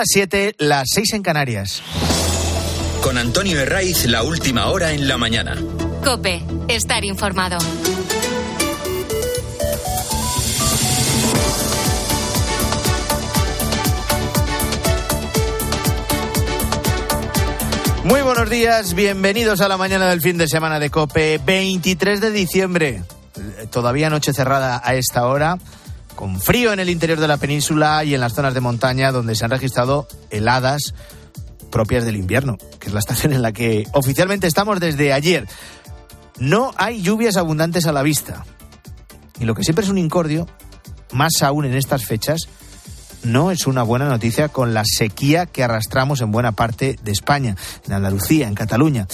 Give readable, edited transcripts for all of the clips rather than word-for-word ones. las 7, las 6 en Canarias. Con Antonio Herraiz, la última hora en la mañana. COPE, estar informado. Muy buenos días, bienvenidos a la mañana del fin de semana de COPE, 23 de diciembre, todavía noche cerrada a esta hora, con frío en el interior de la península y en las zonas de montaña donde se han registrado heladas propias del invierno, que es la estación en la que oficialmente estamos desde ayer. No hay lluvias abundantes a la vista, y lo que siempre es un incordio, más aún en estas fechas, no es una buena noticia con la sequía que arrastramos en buena parte de España, en Andalucía, en Cataluña,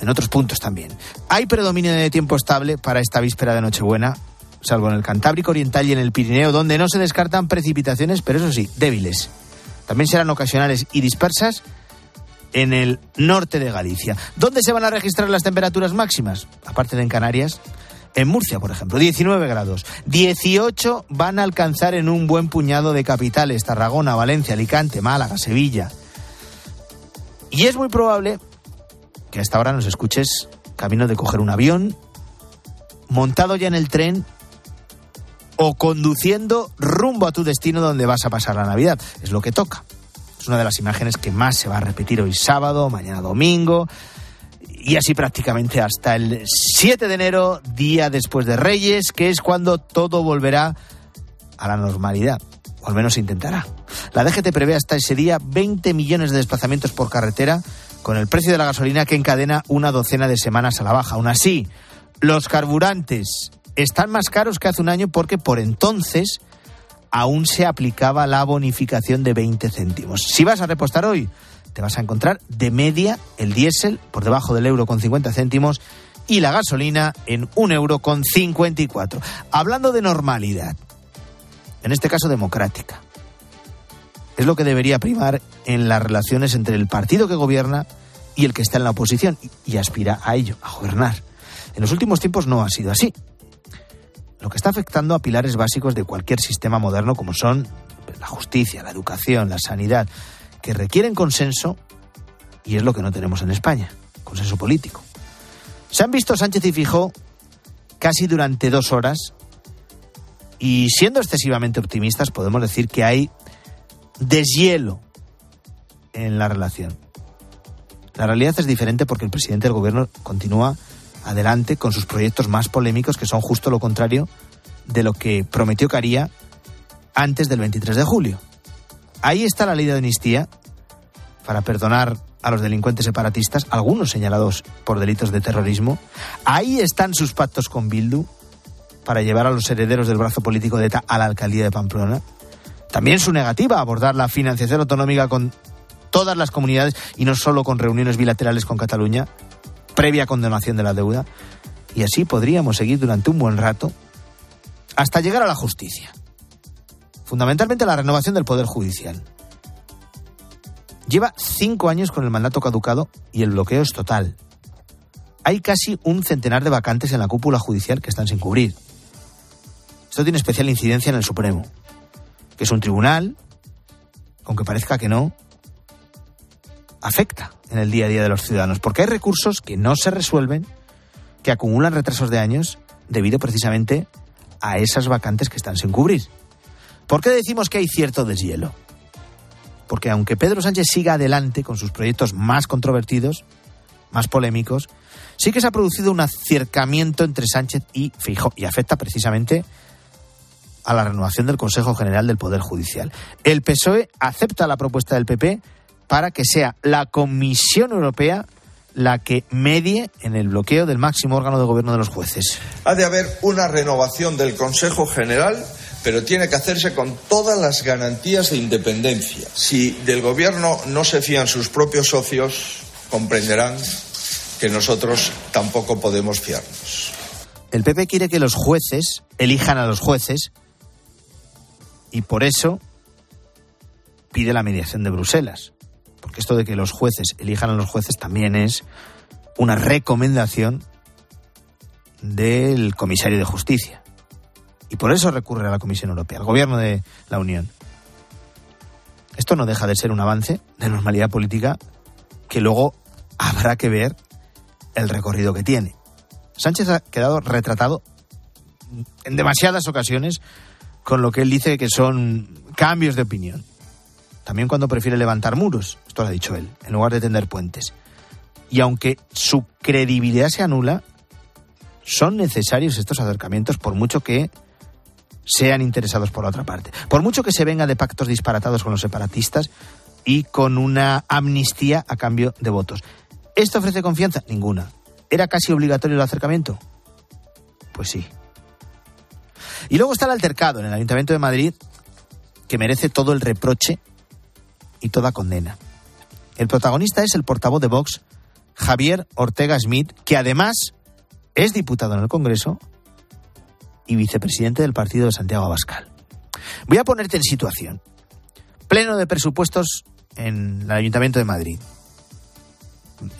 en otros puntos también. Hay predominio de tiempo estable para esta víspera de Nochebuena, salvo en el Cantábrico Oriental y en el Pirineo, donde no se descartan precipitaciones, pero eso sí, débiles. También serán ocasionales y dispersas en el norte de Galicia. ¿Dónde se van a registrar las temperaturas máximas? Aparte de en Canarias, en Murcia, por ejemplo, 19 grados. 18 van a alcanzar en un buen puñado de capitales: Tarragona, Valencia, Alicante, Málaga, Sevilla. Y es muy probable que a esta hora nos escuches camino de coger un avión, montado ya en el tren o conduciendo rumbo a tu destino donde vas a pasar la Navidad. Es lo que toca. Es una de las imágenes que más se va a repetir hoy sábado, mañana domingo. Y así prácticamente hasta el 7 de enero, día después de Reyes, que es cuando todo volverá a la normalidad, o al menos se intentará. La DGT prevé hasta ese día 20 millones de desplazamientos por carretera, con el precio de la gasolina que encadena una docena de semanas a la baja. Aún así, los carburantes están más caros que hace un año porque por entonces aún se aplicaba la bonificación de 20 céntimos. Si vas a repostar hoy, te vas a encontrar de media el diésel por debajo del €1,50 y la gasolina en €1,54. Hablando de normalidad, en este caso democrática, es lo que debería primar en las relaciones entre el partido que gobierna y el que está en la oposición y aspira a ello, a gobernar. En los últimos tiempos no ha sido así, lo que está afectando a pilares básicos de cualquier sistema moderno como son la justicia, la educación, la sanidad, que requieren consenso, y es lo que no tenemos en España, consenso político. Se han visto Sánchez y Feijóo casi durante 2 horas y, siendo excesivamente optimistas, podemos decir que hay deshielo en la relación. La realidad es diferente porque el presidente del gobierno continúa adelante con sus proyectos más polémicos, que son justo lo contrario de lo que prometió que haría antes del 23 de julio. Ahí está la ley de amnistía para perdonar a los delincuentes separatistas, algunos señalados por delitos de terrorismo. Ahí están sus pactos con Bildu para llevar a los herederos del brazo político de ETA a la alcaldía de Pamplona. También su negativa a abordar la financiación autonómica con todas las comunidades y no solo con reuniones bilaterales con Cataluña, previa condonación de la deuda. Y así podríamos seguir durante un buen rato hasta llegar a la justicia. Fundamentalmente la renovación del Poder Judicial. Lleva 5 años con el mandato caducado y el bloqueo es total. Hay casi un centenar de vacantes en la cúpula judicial que están sin cubrir. Esto tiene especial incidencia en el Supremo, que es un tribunal, aunque parezca que no, afecta en el día a día de los ciudadanos, porque hay recursos que no se resuelven, que acumulan retrasos de años debido precisamente a esas vacantes que están sin cubrir. ¿Por qué decimos que hay cierto deshielo? Porque aunque Pedro Sánchez siga adelante con sus proyectos más controvertidos, más polémicos, sí que se ha producido un acercamiento entre Sánchez y Feijóo, y afecta precisamente a la renovación del Consejo General del Poder Judicial. El PSOE acepta la propuesta del PP para que sea la Comisión Europea la que medie en el bloqueo del máximo órgano de gobierno de los jueces. Ha de haber una renovación del Consejo General, pero tiene que hacerse con todas las garantías de independencia. Si del gobierno no se fían sus propios socios, comprenderán que nosotros tampoco podemos fiarnos. El PP quiere que los jueces elijan a los jueces y por eso pide la mediación de Bruselas. Porque esto de que los jueces elijan a los jueces también es una recomendación del comisario de justicia. Y por eso recurre a la Comisión Europea, al gobierno de la Unión. esto no deja de ser un avance de normalidad política que luego habrá que ver el recorrido que tiene. Sánchez ha quedado retratado en demasiadas ocasiones con lo que él dice que son cambios de opinión. También cuando prefiere levantar muros, esto lo ha dicho él, en lugar de tender puentes. Y aunque su credibilidad se anula, son necesarios estos acercamientos por mucho que sean interesados por la otra parte. Por mucho que se venga de pactos disparatados con los separatistas y con una amnistía a cambio de votos. ¿Esto ofrece confianza? Ninguna. ¿Era casi obligatorio el acercamiento? Pues sí. Y luego está el altercado en el Ayuntamiento de Madrid, que merece todo el reproche y toda condena. El protagonista es el portavoz de Vox, Javier Ortega Smith, que además es diputado en el Congreso y vicepresidente del partido de Santiago Abascal. Voy a ponerte en situación. Pleno de presupuestos en el Ayuntamiento de Madrid.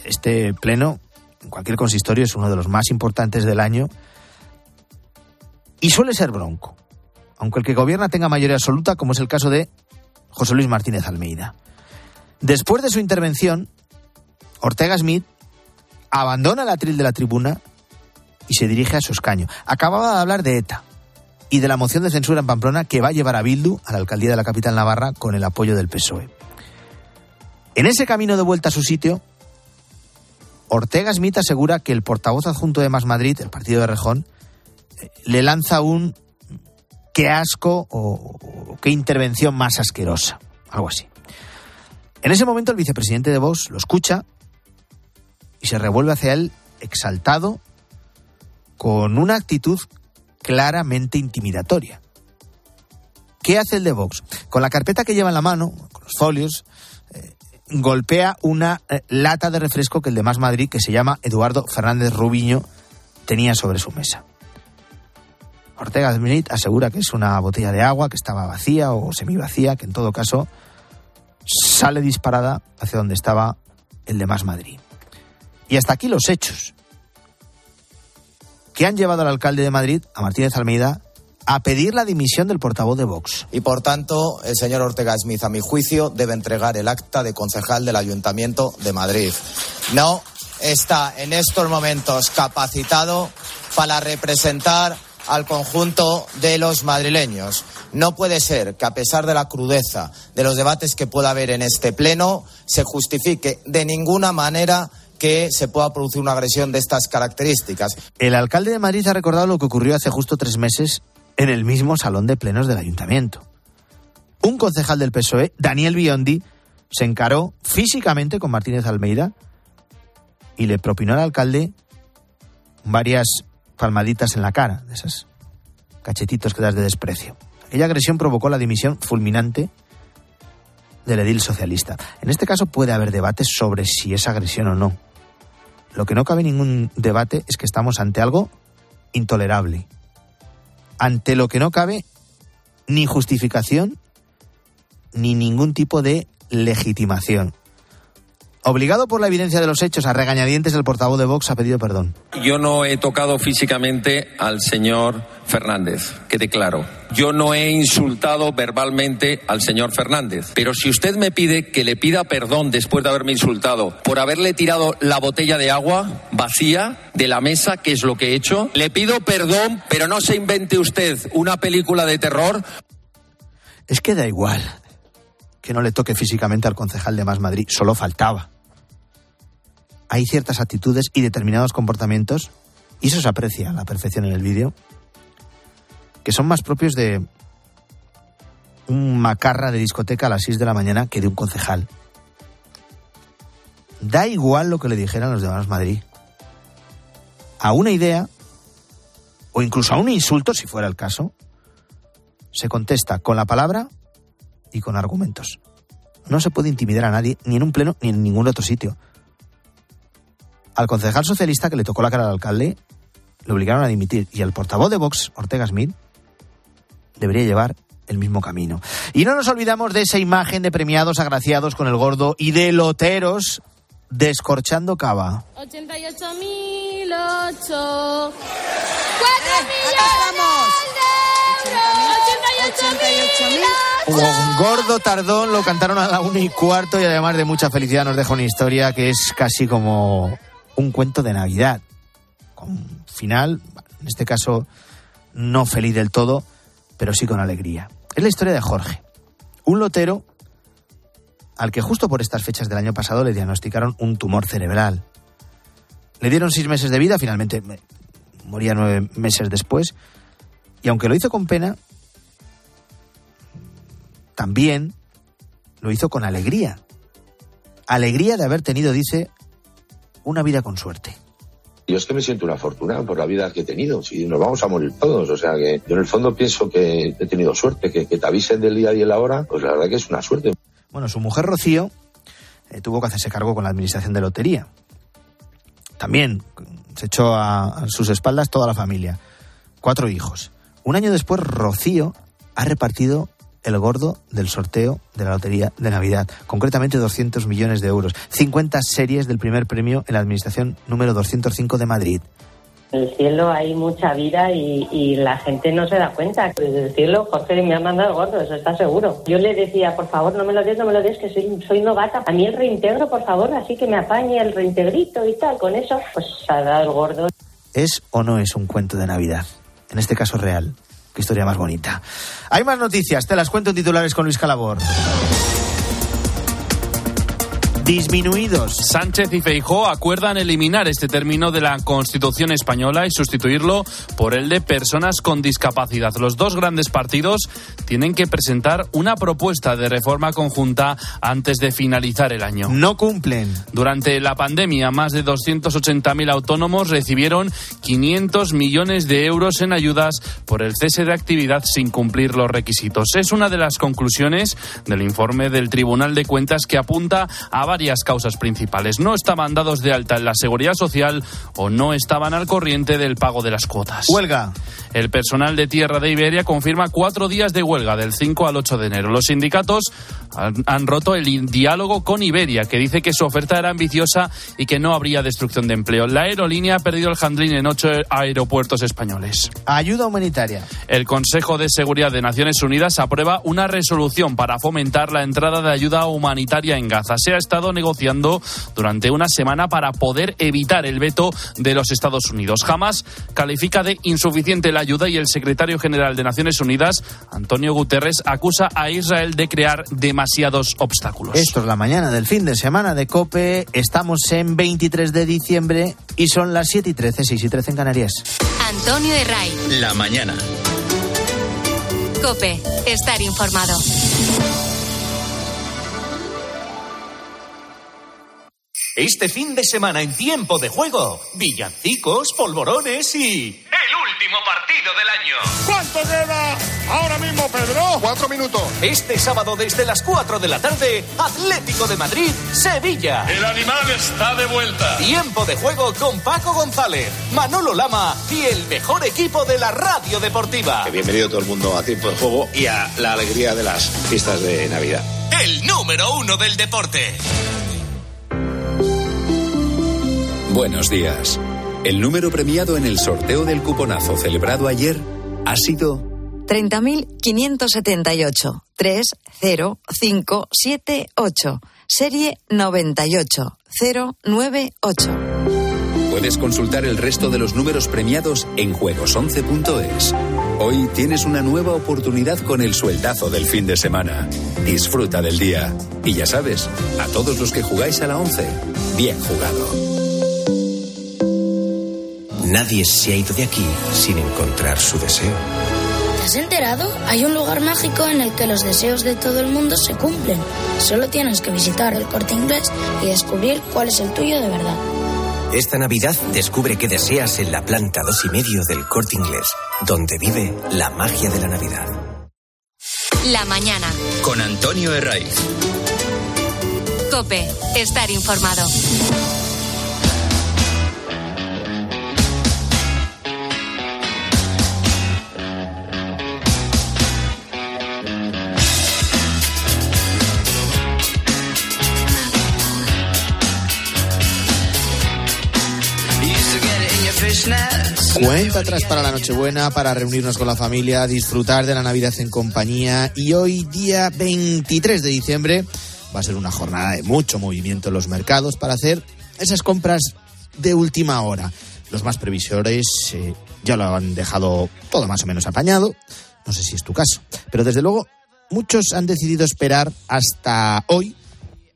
Este pleno, en cualquier consistorio, es uno de los más importantes del año y suele ser bronco, aunque el que gobierna tenga mayoría absoluta, como es el caso de José Luis Martínez Almeida. Después de su intervención, Ortega Smith abandona el atril de la tribuna y se dirige a su escaño. Acababa de hablar de ETA y de la moción de censura en Pamplona que va a llevar a Bildu a la alcaldía de la capital navarra con el apoyo del PSOE. En ese camino de vuelta a su sitio, Ortega Smith asegura que el portavoz adjunto de Más Madrid, el partido de Rejón, le lanza un qué asco o qué intervención más asquerosa, algo así. En ese momento el vicepresidente de Vox lo escucha y se revuelve hacia él exaltado, con una actitud claramente intimidatoria. ¿Qué hace el de Vox? Con la carpeta que lleva en la mano, con los folios, golpea una lata de refresco que el de Más Madrid, que se llama Eduardo Fernández Rubiño, tenía sobre su mesa. Ortega Smith asegura que es una botella de agua que estaba vacía o semivacía, que en todo caso sale disparada hacia donde estaba el de Más Madrid. Y hasta aquí los hechos que han llevado al alcalde de Madrid, a Martínez Almeida, a pedir la dimisión del portavoz de Vox. Y por tanto, el señor Ortega Smith, a mi juicio, debe entregar el acta de concejal del Ayuntamiento de Madrid. No está en estos momentos capacitado para representar al conjunto de los madrileños. No puede ser que, a pesar de la crudeza de los debates que pueda haber en este pleno, se justifique de ninguna manera que se pueda producir una agresión de estas características. El alcalde de Madrid ha recordado lo que ocurrió hace justo 3 meses en el mismo salón de plenos del ayuntamiento. Un concejal del PSOE, Daniel Biondi, se encaró físicamente con Martínez Almeida y le propinó al alcalde varias palmaditas en la cara, de esas cachetitos que das de desprecio. Aquella agresión provocó la dimisión fulminante del edil socialista. En este caso puede haber debates sobre si es agresión o no. Lo que no cabe ningún debate es que estamos ante algo intolerable, ante lo que no cabe ni justificación ni ningún tipo de legitimación. Obligado por la evidencia de los hechos a regañadientes, el portavoz de Vox ha pedido perdón. Yo no he tocado físicamente al señor Fernández, quede claro. Yo no he insultado verbalmente al señor Fernández. Pero si usted me pide que le pida perdón después de haberme insultado por haberle tirado la botella de agua vacía de la mesa, que es lo que he hecho, le pido perdón, pero no se invente usted una película de terror. Es que da igual que no le toque físicamente al concejal de Más Madrid, solo faltaba. Hay ciertas actitudes y determinados comportamientos, y eso se aprecia a la perfección en el vídeo, que son más propios de un macarra de discoteca a las 6 de la mañana que de un concejal. Da igual lo que le dijeran los de Más Madrid. A una idea, o incluso a un insulto, si fuera el caso, se contesta con la palabra y con argumentos. No se puede intimidar a nadie, ni en un pleno, ni en ningún otro sitio. Al concejal socialista que le tocó la cara al alcalde, le obligaron a dimitir, y al portavoz de Vox, Ortega Smith, debería llevar el mismo camino. Y no nos olvidamos de esa imagen de premiados agraciados con el gordo y de loteros Descorchando Cava. 88.008. 4 millones de euros. 88.008. Un gordo tardón, lo cantaron a la 1:15 y además de mucha felicidad nos deja una historia que es casi como un cuento de Navidad. Con final, en este caso no feliz del todo, pero sí con alegría. Es la historia de Jorge, un lotero al que justo por estas fechas del año pasado le diagnosticaron un tumor cerebral. Le dieron 6 meses de vida, finalmente moría 9 meses después, y aunque lo hizo con pena, también lo hizo con alegría. Alegría de haber tenido, dice, una vida con suerte. Yo es que me siento una afortunado por la vida que he tenido. Si nos vamos a morir todos, o sea que yo en el fondo pienso que he tenido suerte, que te avisen del día y de la hora, pues la verdad que es una suerte. Bueno, su mujer Rocío tuvo que hacerse cargo con la administración de lotería. También se echó a sus espaldas toda la familia. 4 hijos. Un año después, Rocío ha repartido el gordo del sorteo de la lotería de Navidad, concretamente 200 millones de euros, 50 series del primer premio en la administración número 205 de Madrid. En el cielo hay mucha vida y la gente no se da cuenta. Desde el cielo, Jorge me ha mandado gordo, eso está seguro. Yo le decía, por favor, no me lo des, que soy novata. A mí el reintegro, por favor, así que me apañe el reintegrito y tal. Con eso, pues se ha dado el gordo. ¿Es o no es un cuento de Navidad? En este caso real. Qué historia más bonita. Hay más noticias, te las cuento en titulares con Luis Calabor. Disminuidos. Sánchez y Feijóo acuerdan eliminar este término de la Constitución española y sustituirlo por el de personas con discapacidad. Los dos grandes partidos tienen que presentar una propuesta de reforma conjunta antes de finalizar el año. No cumplen. Durante la pandemia, más de 280.000 autónomos recibieron 500 millones de euros en ayudas por el cese de actividad sin cumplir los requisitos. Es una de las conclusiones del informe del Tribunal de Cuentas que apunta a varias causas principales. No estaban dados de alta en la seguridad social o no estaban al corriente del pago de las cuotas. Huelga. El personal de tierra de Iberia confirma 4 días de huelga del 5 al 8 de enero. Los sindicatos han roto el diálogo con Iberia, que dice que su oferta era ambiciosa y que no habría destrucción de empleo. La aerolínea ha perdido el handling en 8 aeropuertos españoles. Ayuda humanitaria. El Consejo de Seguridad de Naciones Unidas aprueba una resolución para fomentar la entrada de ayuda humanitaria en Gaza. Se ha estado negociando durante una semana para poder evitar el veto de los Estados Unidos. Hamas califica de insuficiente la ayuda y el secretario general de Naciones Unidas, Antonio Guterres, acusa a Israel de crear demasiados obstáculos. Esto es la mañana del fin de semana de COPE. Estamos en 23 de diciembre y son las 7:13, 6:13 en Canarias. Antonio Herraiz. La mañana. COPE. Estar informado. Este fin de semana en Tiempo de Juego, villancicos, polvorones y... ¡el último partido del año! ¿Cuánto lleva ahora mismo, Pedro? 4 minutos. Este sábado desde las 4 de la tarde, Atlético de Madrid, Sevilla. El animal está de vuelta. Tiempo de Juego con Paco González, Manolo Lama y el mejor equipo de la radio deportiva. Bienvenido todo el mundo a Tiempo de Juego y a la alegría de las fiestas de Navidad. El número 1 del deporte. Buenos días. El número premiado en el sorteo del cuponazo celebrado ayer ha sido 30.578 30578, serie 98098. Puedes consultar el resto de los números premiados en juegos11.es. Hoy tienes una nueva oportunidad con el sueldazo del fin de semana. Disfruta del día. Y ya sabes, a todos los que jugáis a la 11, bien jugado. Nadie se ha ido de aquí sin encontrar su deseo. ¿Te has enterado? Hay un lugar mágico en el que los deseos de todo el mundo se cumplen. Solo tienes que visitar el Corte Inglés y descubrir cuál es el tuyo de verdad. Esta Navidad descubre qué deseas en la planta 2,5 del Corte Inglés, donde vive la magia de la Navidad. La mañana. Con Antonio Herraiz. COPE. Estar informado. Cuenta atrás para la Nochebuena, para reunirnos con la familia, disfrutar de la Navidad en compañía. Y hoy, día 23 de diciembre, va a ser una jornada de mucho movimiento en los mercados para hacer esas compras de última hora. Los más previsores ya lo han dejado todo más o menos apañado. No sé si es tu caso, pero desde luego muchos han decidido esperar hasta hoy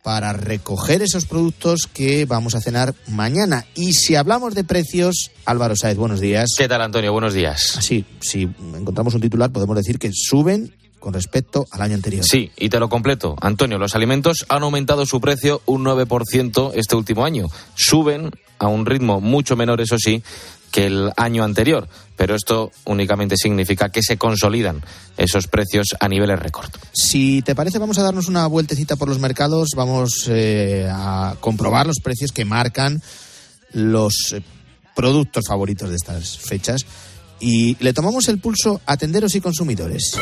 para recoger esos productos que vamos a cenar mañana. Y si hablamos de precios, Álvaro Sáez, buenos días. ¿Qué tal, Antonio? Buenos días. Así, si encontramos un titular, podemos decir que suben con respecto al año anterior. Sí, y te lo completo, Antonio. Los alimentos han aumentado su precio un 9% este último año. Suben a un ritmo mucho menor, eso sí, que el año anterior, pero esto únicamente significa que se consolidan esos precios a niveles récord. Si te parece, vamos a darnos una vueltecita por los mercados, vamos a comprobar los precios que marcan los productos favoritos de estas fechas y le tomamos el pulso a tenderos y consumidores.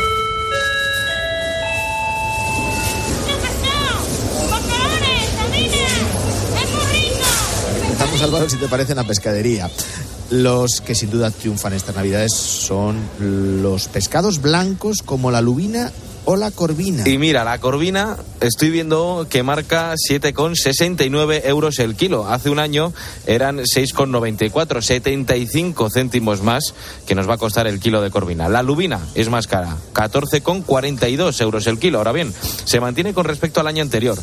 Álvaro, si te parece, en la pescadería. Los que sin duda triunfan estas Navidades son los pescados blancos como la lubina o la corvina. Y mira, la corvina estoy viendo que marca 7,69 euros el kilo. Hace un año eran 6,94, 75 céntimos más que nos va a costar el kilo de corvina. La lubina es más cara, 14,42 euros el kilo. Ahora bien, se mantiene con respecto al año anterior.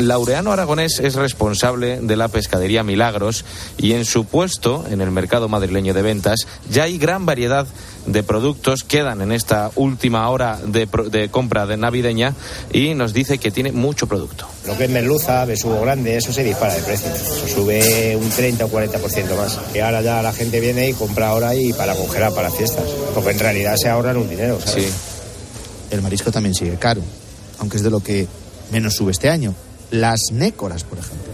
Laureano Aragonés es responsable de la pescadería Milagros y en su puesto en el mercado madrileño de ventas ya hay gran variedad de productos. Quedan en esta última hora de compra de navideña y nos dice que tiene mucho producto. Lo que es merluza, besugo grande, eso se dispara de precio. Eso sube un 30 o 40% más. Y ahora ya la gente viene y compra ahora y para congelar para fiestas. Porque en realidad se ahorran un dinero, ¿sabes? Sí. El marisco también sigue caro, aunque es de lo que menos sube este año. Las nécoras, por ejemplo,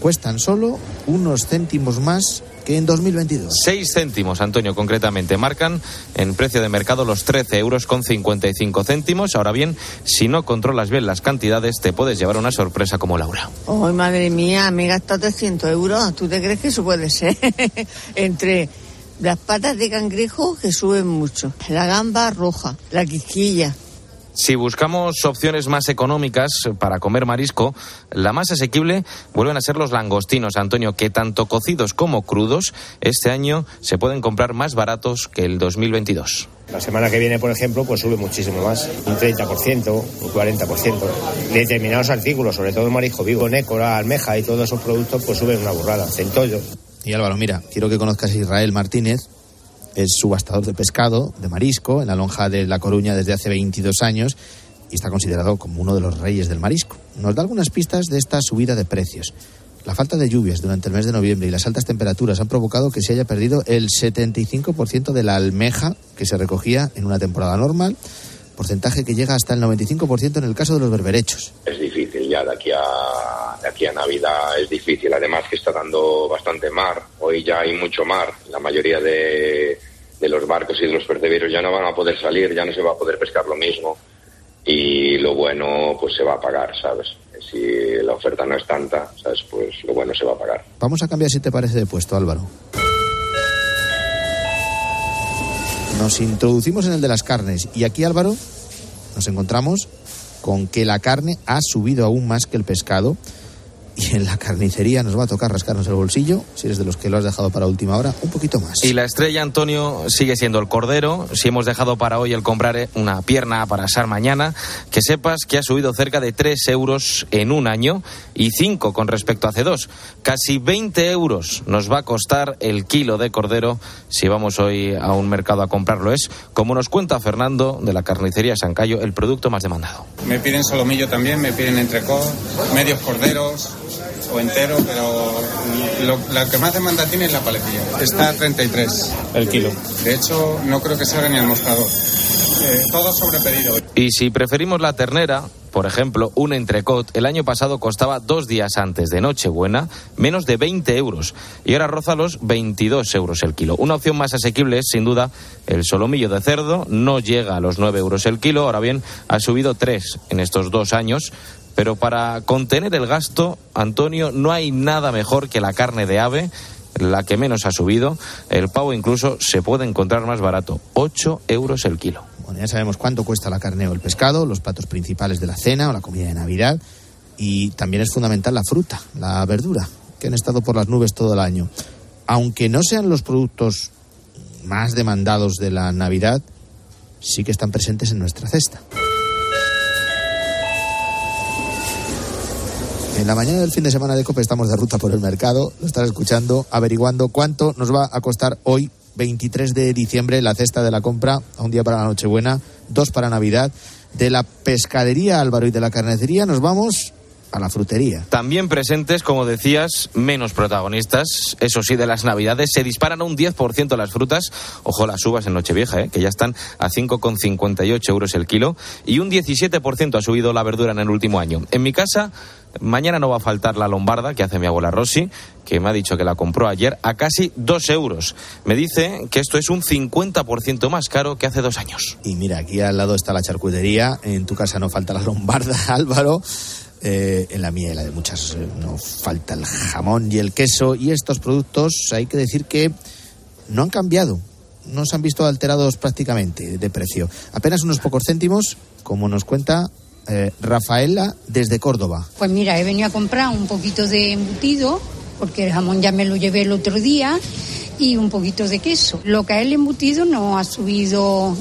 cuestan solo unos céntimos más que en 2022. 6 céntimos, Antonio, concretamente. Marcan en precio de mercado los 13,55 euros. Ahora bien, si no controlas bien las cantidades, te puedes llevar una sorpresa como Laura. ¡Ay, madre mía! Me he gastado 300 euros. ¿Tú te crees que eso puede ser? Entre las patas de cangrejo, que suben mucho, la gamba roja, la quisquilla. Si buscamos opciones más económicas para comer marisco, la más asequible vuelven a ser los langostinos, Antonio, que tanto cocidos como crudos este año se pueden comprar más baratos que el 2022. La semana que viene, por ejemplo, pues sube muchísimo más, un 30%, un 40%. Determinados artículos, sobre todo marisco vivo, nécora, almeja y todos esos productos, pues suben una burrada, centollo. Y Álvaro, mira, quiero que conozcas a Israel Martínez. Es subastador de pescado, de marisco, en la lonja de La Coruña desde hace 22 años y está considerado como uno de los reyes del marisco. Nos da algunas pistas de esta subida de precios. La falta de lluvias durante el mes de noviembre y las altas temperaturas han provocado que se haya perdido el 75% de la almeja que se recogía en una temporada normal, porcentaje que llega hasta el 95% en el caso de los berberechos. Es difícil ya, de aquí a Navidad es difícil, además que está dando bastante mar, hoy ya hay mucho mar, la mayoría de los barcos y de los percebeiros ya no van a poder salir, ya no se va a poder pescar lo mismo y lo bueno pues se va a pagar, ¿sabes? Si la oferta no es tanta, ¿sabes? Pues lo bueno se va a pagar. Vamos a cambiar, si te parece, de puesto, Álvaro. Nos introducimos en el de las carnes y aquí, Álvaro, nos encontramos con que la carne ha subido aún más que el pescado y en la carnicería nos va a tocar rascarnos el bolsillo, si eres de los que lo has dejado para última hora, un poquito más. Y la estrella, Antonio, sigue siendo el cordero. Si hemos dejado para hoy el comprar una pierna para asar mañana, que sepas que ha subido cerca de 3 euros en un año y 5 con respecto a hace 2. Casi 20 euros nos va a costar el kilo de cordero si vamos hoy a un mercado a comprarlo. Es, como nos cuenta Fernando de la carnicería San Cayo, el producto más demandado. Me piden solomillo también, me piden entrecot, medios corderos o entero, pero la que más demanda tiene es la paletilla. Está a 33 el kilo. De hecho, no creo que salga ni al mostrador. Todo sobre pedido. Y si preferimos la ternera, por ejemplo, un entrecot, el año pasado costaba 2 días antes de Nochebuena menos de 20 euros y ahora roza los 22 euros el kilo. Una opción más asequible es, sin duda, el solomillo de cerdo. No llega a los 9 euros el kilo. Ahora bien, ha subido 3 en estos 2 años. Pero para contener el gasto, Antonio, no hay nada mejor que la carne de ave. la que menos ha subido. El pavo incluso se puede encontrar más barato, 8 euros el kilo. Bueno, ya sabemos cuánto cuesta la carne o el pescado, los platos principales de la cena o la comida de Navidad, y también es fundamental la fruta, la verdura, que han estado por las nubes todo el año. Aunque no sean los productos más demandados de la Navidad, sí que están presentes en nuestra cesta. En la mañana del fin de semana de COPE estamos de ruta por el mercado, lo estás escuchando, averiguando cuánto nos va a costar hoy, 23 de diciembre, la cesta de la compra, a un día para la Nochebuena, dos para Navidad. De la pescadería, Álvaro, y de la carnicería nos vamos a la frutería. También presentes, como decías, menos protagonistas, eso sí, de las Navidades. Se disparan un 10% las frutas. Ojo las uvas en Nochevieja, que ya están a 5,58 euros el kilo. Y un 17% ha subido la verdura en el último año. En mi casa, mañana no va a faltar la lombarda que hace mi abuela Rosy, que me ha dicho que la compró ayer a casi 2 euros. Me dice que esto es un 50% más caro que hace 2 años. Y mira, aquí al lado está la charcutería. En tu casa no falta la lombarda, Álvaro. En la mía y la de muchas no falta el jamón y el queso, y estos productos hay que decir que no han cambiado, no se han visto alterados prácticamente de precio, apenas unos pocos céntimos, como nos cuenta Rafaela desde Córdoba. Pues mira, he venido a comprar un poquito de embutido, porque el jamón ya me lo llevé el otro día, y un poquito de queso. Lo que es el embutido no ha subido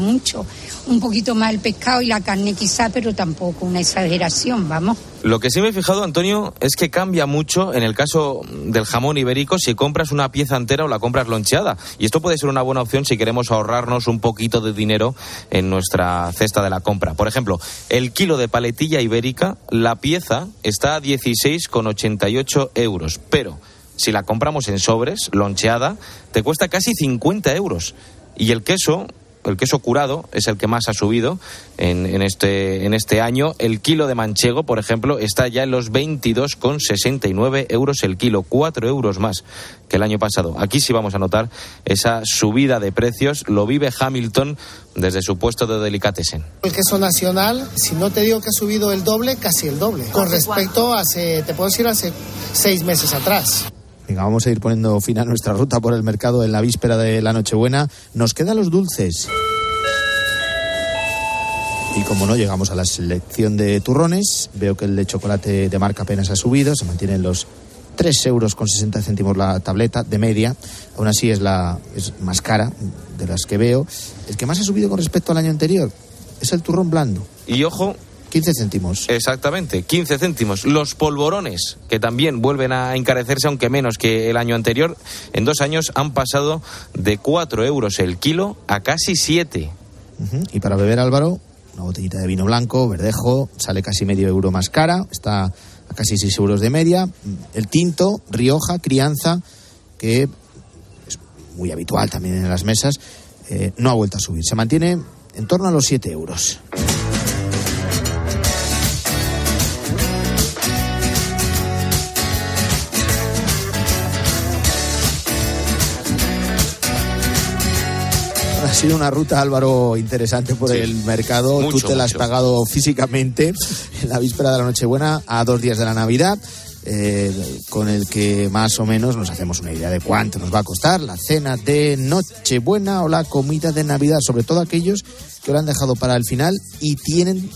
mucho. Un poquito más el pescado y la carne quizá, pero tampoco una exageración, vamos. Lo que sí me he fijado, Antonio, es que cambia mucho en el caso del jamón ibérico si compras una pieza entera o la compras loncheada. Y esto puede ser una buena opción si queremos ahorrarnos un poquito de dinero en nuestra cesta de la compra. Por ejemplo, el kilo de paletilla ibérica, la pieza, está a 16,88 euros, pero si la compramos en sobres, loncheada, te cuesta casi 50 euros. Y el queso curado es el que más ha subido en este año. El kilo de manchego, por ejemplo, está ya en los 22,69 euros el kilo, 4 euros más que el año pasado. Aquí sí vamos a notar esa subida de precios, lo vive Hamilton desde su puesto de delicatessen. El queso nacional, si no te digo que ha subido el doble, casi el doble, con respecto a hace 6 meses atrás. Venga, vamos a ir poniendo fin a nuestra ruta por el mercado en la víspera de la Nochebuena. Nos quedan los dulces. Y como no, llegamos a la selección de turrones. Veo que el de chocolate de marca apenas ha subido. Se mantienen los 3,60 euros la tableta de media. Aún así es más cara de las que veo. El que más ha subido con respecto al año anterior es el turrón blando. Y ojo, 15 céntimos. Exactamente, 15 céntimos. Los polvorones, que también vuelven a encarecerse, aunque menos que el año anterior. En 2 años han pasado de 4 euros el kilo a casi 7. Y para beber, Álvaro, una botellita de vino blanco, verdejo, sale casi medio euro más cara. Está a casi 6 euros de media. El tinto, Rioja, crianza, que es muy habitual también en las mesas, no ha vuelto a subir. Se mantiene en torno a los 7 euros. Ha sido una ruta, Álvaro, interesante por el mercado. Mucho, tú te la has pagado físicamente en la víspera de la Nochebuena, a 2 días de la Navidad, con el que más o menos nos hacemos una idea de cuánto nos va a costar la cena de Nochebuena o la comida de Navidad, sobre todo aquellos que lo han dejado para el final y tienen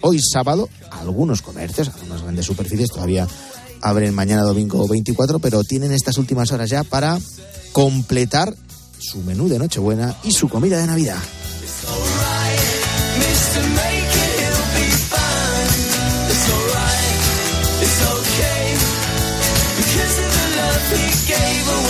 hoy sábado algunos comercios, algunas grandes superficies todavía abren mañana domingo 24, pero tienen estas últimas horas ya para completar su menú de Nochebuena y su comida de Navidad.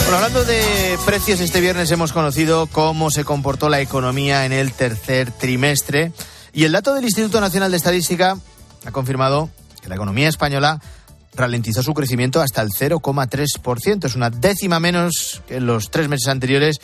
Bueno, hablando de precios, este viernes hemos conocido cómo se comportó la economía en el tercer trimestre, y el dato del Instituto Nacional de Estadística ha confirmado que la economía española ralentizó su crecimiento hasta el 0,3%. Es una décima menos que en los 3 meses anteriores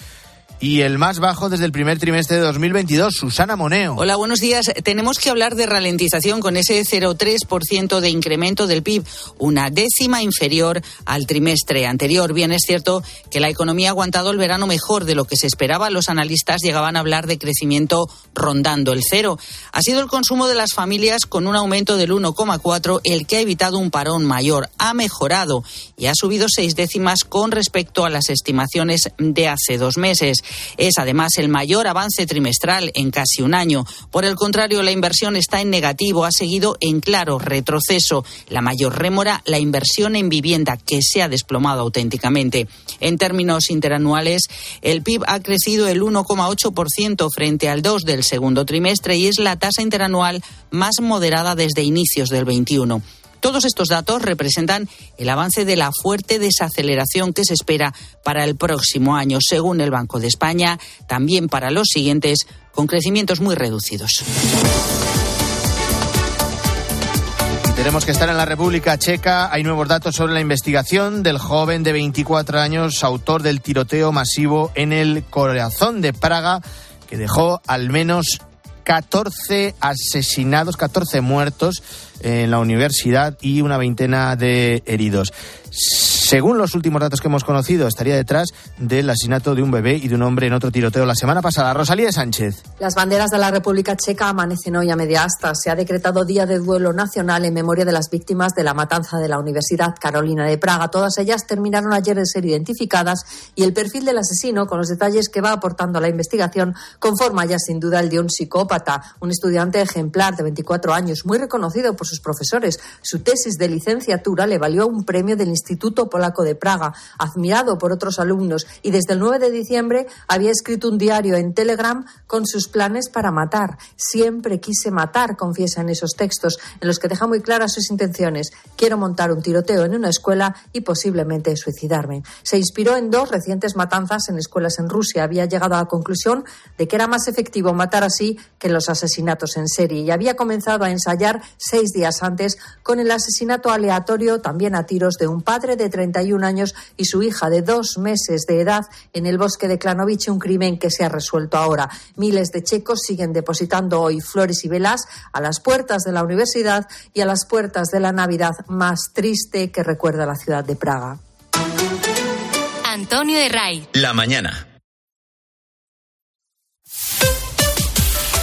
y el más bajo desde el primer trimestre de 2022. Susana Moneo. Hola, buenos días. Tenemos que hablar de ralentización con ese 0,3% de incremento del PIB, una décima inferior al trimestre anterior. Bien, es cierto que la economía ha aguantado el verano mejor de lo que se esperaba. Los analistas llegaban a hablar de crecimiento rondando el cero. Ha sido el consumo de las familias con un aumento del 1,4 el que ha evitado un parón mayor. Ha mejorado y ha subido 6 décimas con respecto a las estimaciones de hace 2 meses. Es además el mayor avance trimestral en casi un año. Por el contrario, la inversión está en negativo, ha seguido en claro retroceso. La mayor rémora, la inversión en vivienda, que se ha desplomado auténticamente. En términos interanuales, el PIB ha crecido el 1,8% frente al 2% del segundo trimestre y es la tasa interanual más moderada desde inicios del 21. Todos estos datos representan el avance de la fuerte desaceleración que se espera para el próximo año, según el Banco de España, también para los siguientes, con crecimientos muy reducidos. Tenemos que estar en la República Checa. Hay nuevos datos sobre la investigación del joven de 24 años, autor del tiroteo masivo en el corazón de Praga, que dejó al menos 14 asesinados, 14 muertos en la universidad y una veintena de heridos. Según los últimos datos que hemos conocido, estaría detrás del asesinato de un bebé y de un hombre en otro tiroteo la semana pasada. Rosalía Sánchez. Las banderas de la República Checa amanecen hoy a media asta. Se ha decretado día de duelo nacional en memoria de las víctimas de la matanza de la Universidad Carolina de Praga. Todas ellas terminaron ayer de ser identificadas y el perfil del asesino, con los detalles que va aportando la investigación, conforma ya sin duda el de un psicópata, un estudiante ejemplar de 24 años, muy reconocido por sus profesores. Su tesis de licenciatura le valió un premio del Instituto Polaco de Praga, admirado por otros alumnos, y desde el 9 de diciembre había escrito un diario en Telegram con sus planes para matar. Siempre quise matar, confiesa en esos textos, en los que deja muy claras sus intenciones. Quiero montar un tiroteo en una escuela y posiblemente suicidarme. Se inspiró en 2 recientes matanzas en escuelas en Rusia. Había llegado a la conclusión de que era más efectivo matar así que los asesinatos en serie, y había comenzado a ensayar 6 días antes con el asesinato aleatorio, también a tiros, de un padre de 31 años y su hija de 2 meses de edad en el bosque de Klanovice, un crimen que se ha resuelto ahora. Miles de checos siguen depositando hoy flores y velas a las puertas de la universidad y a las puertas de la Navidad más triste que recuerda la ciudad de Praga. Antonio Herraiz. La mañana.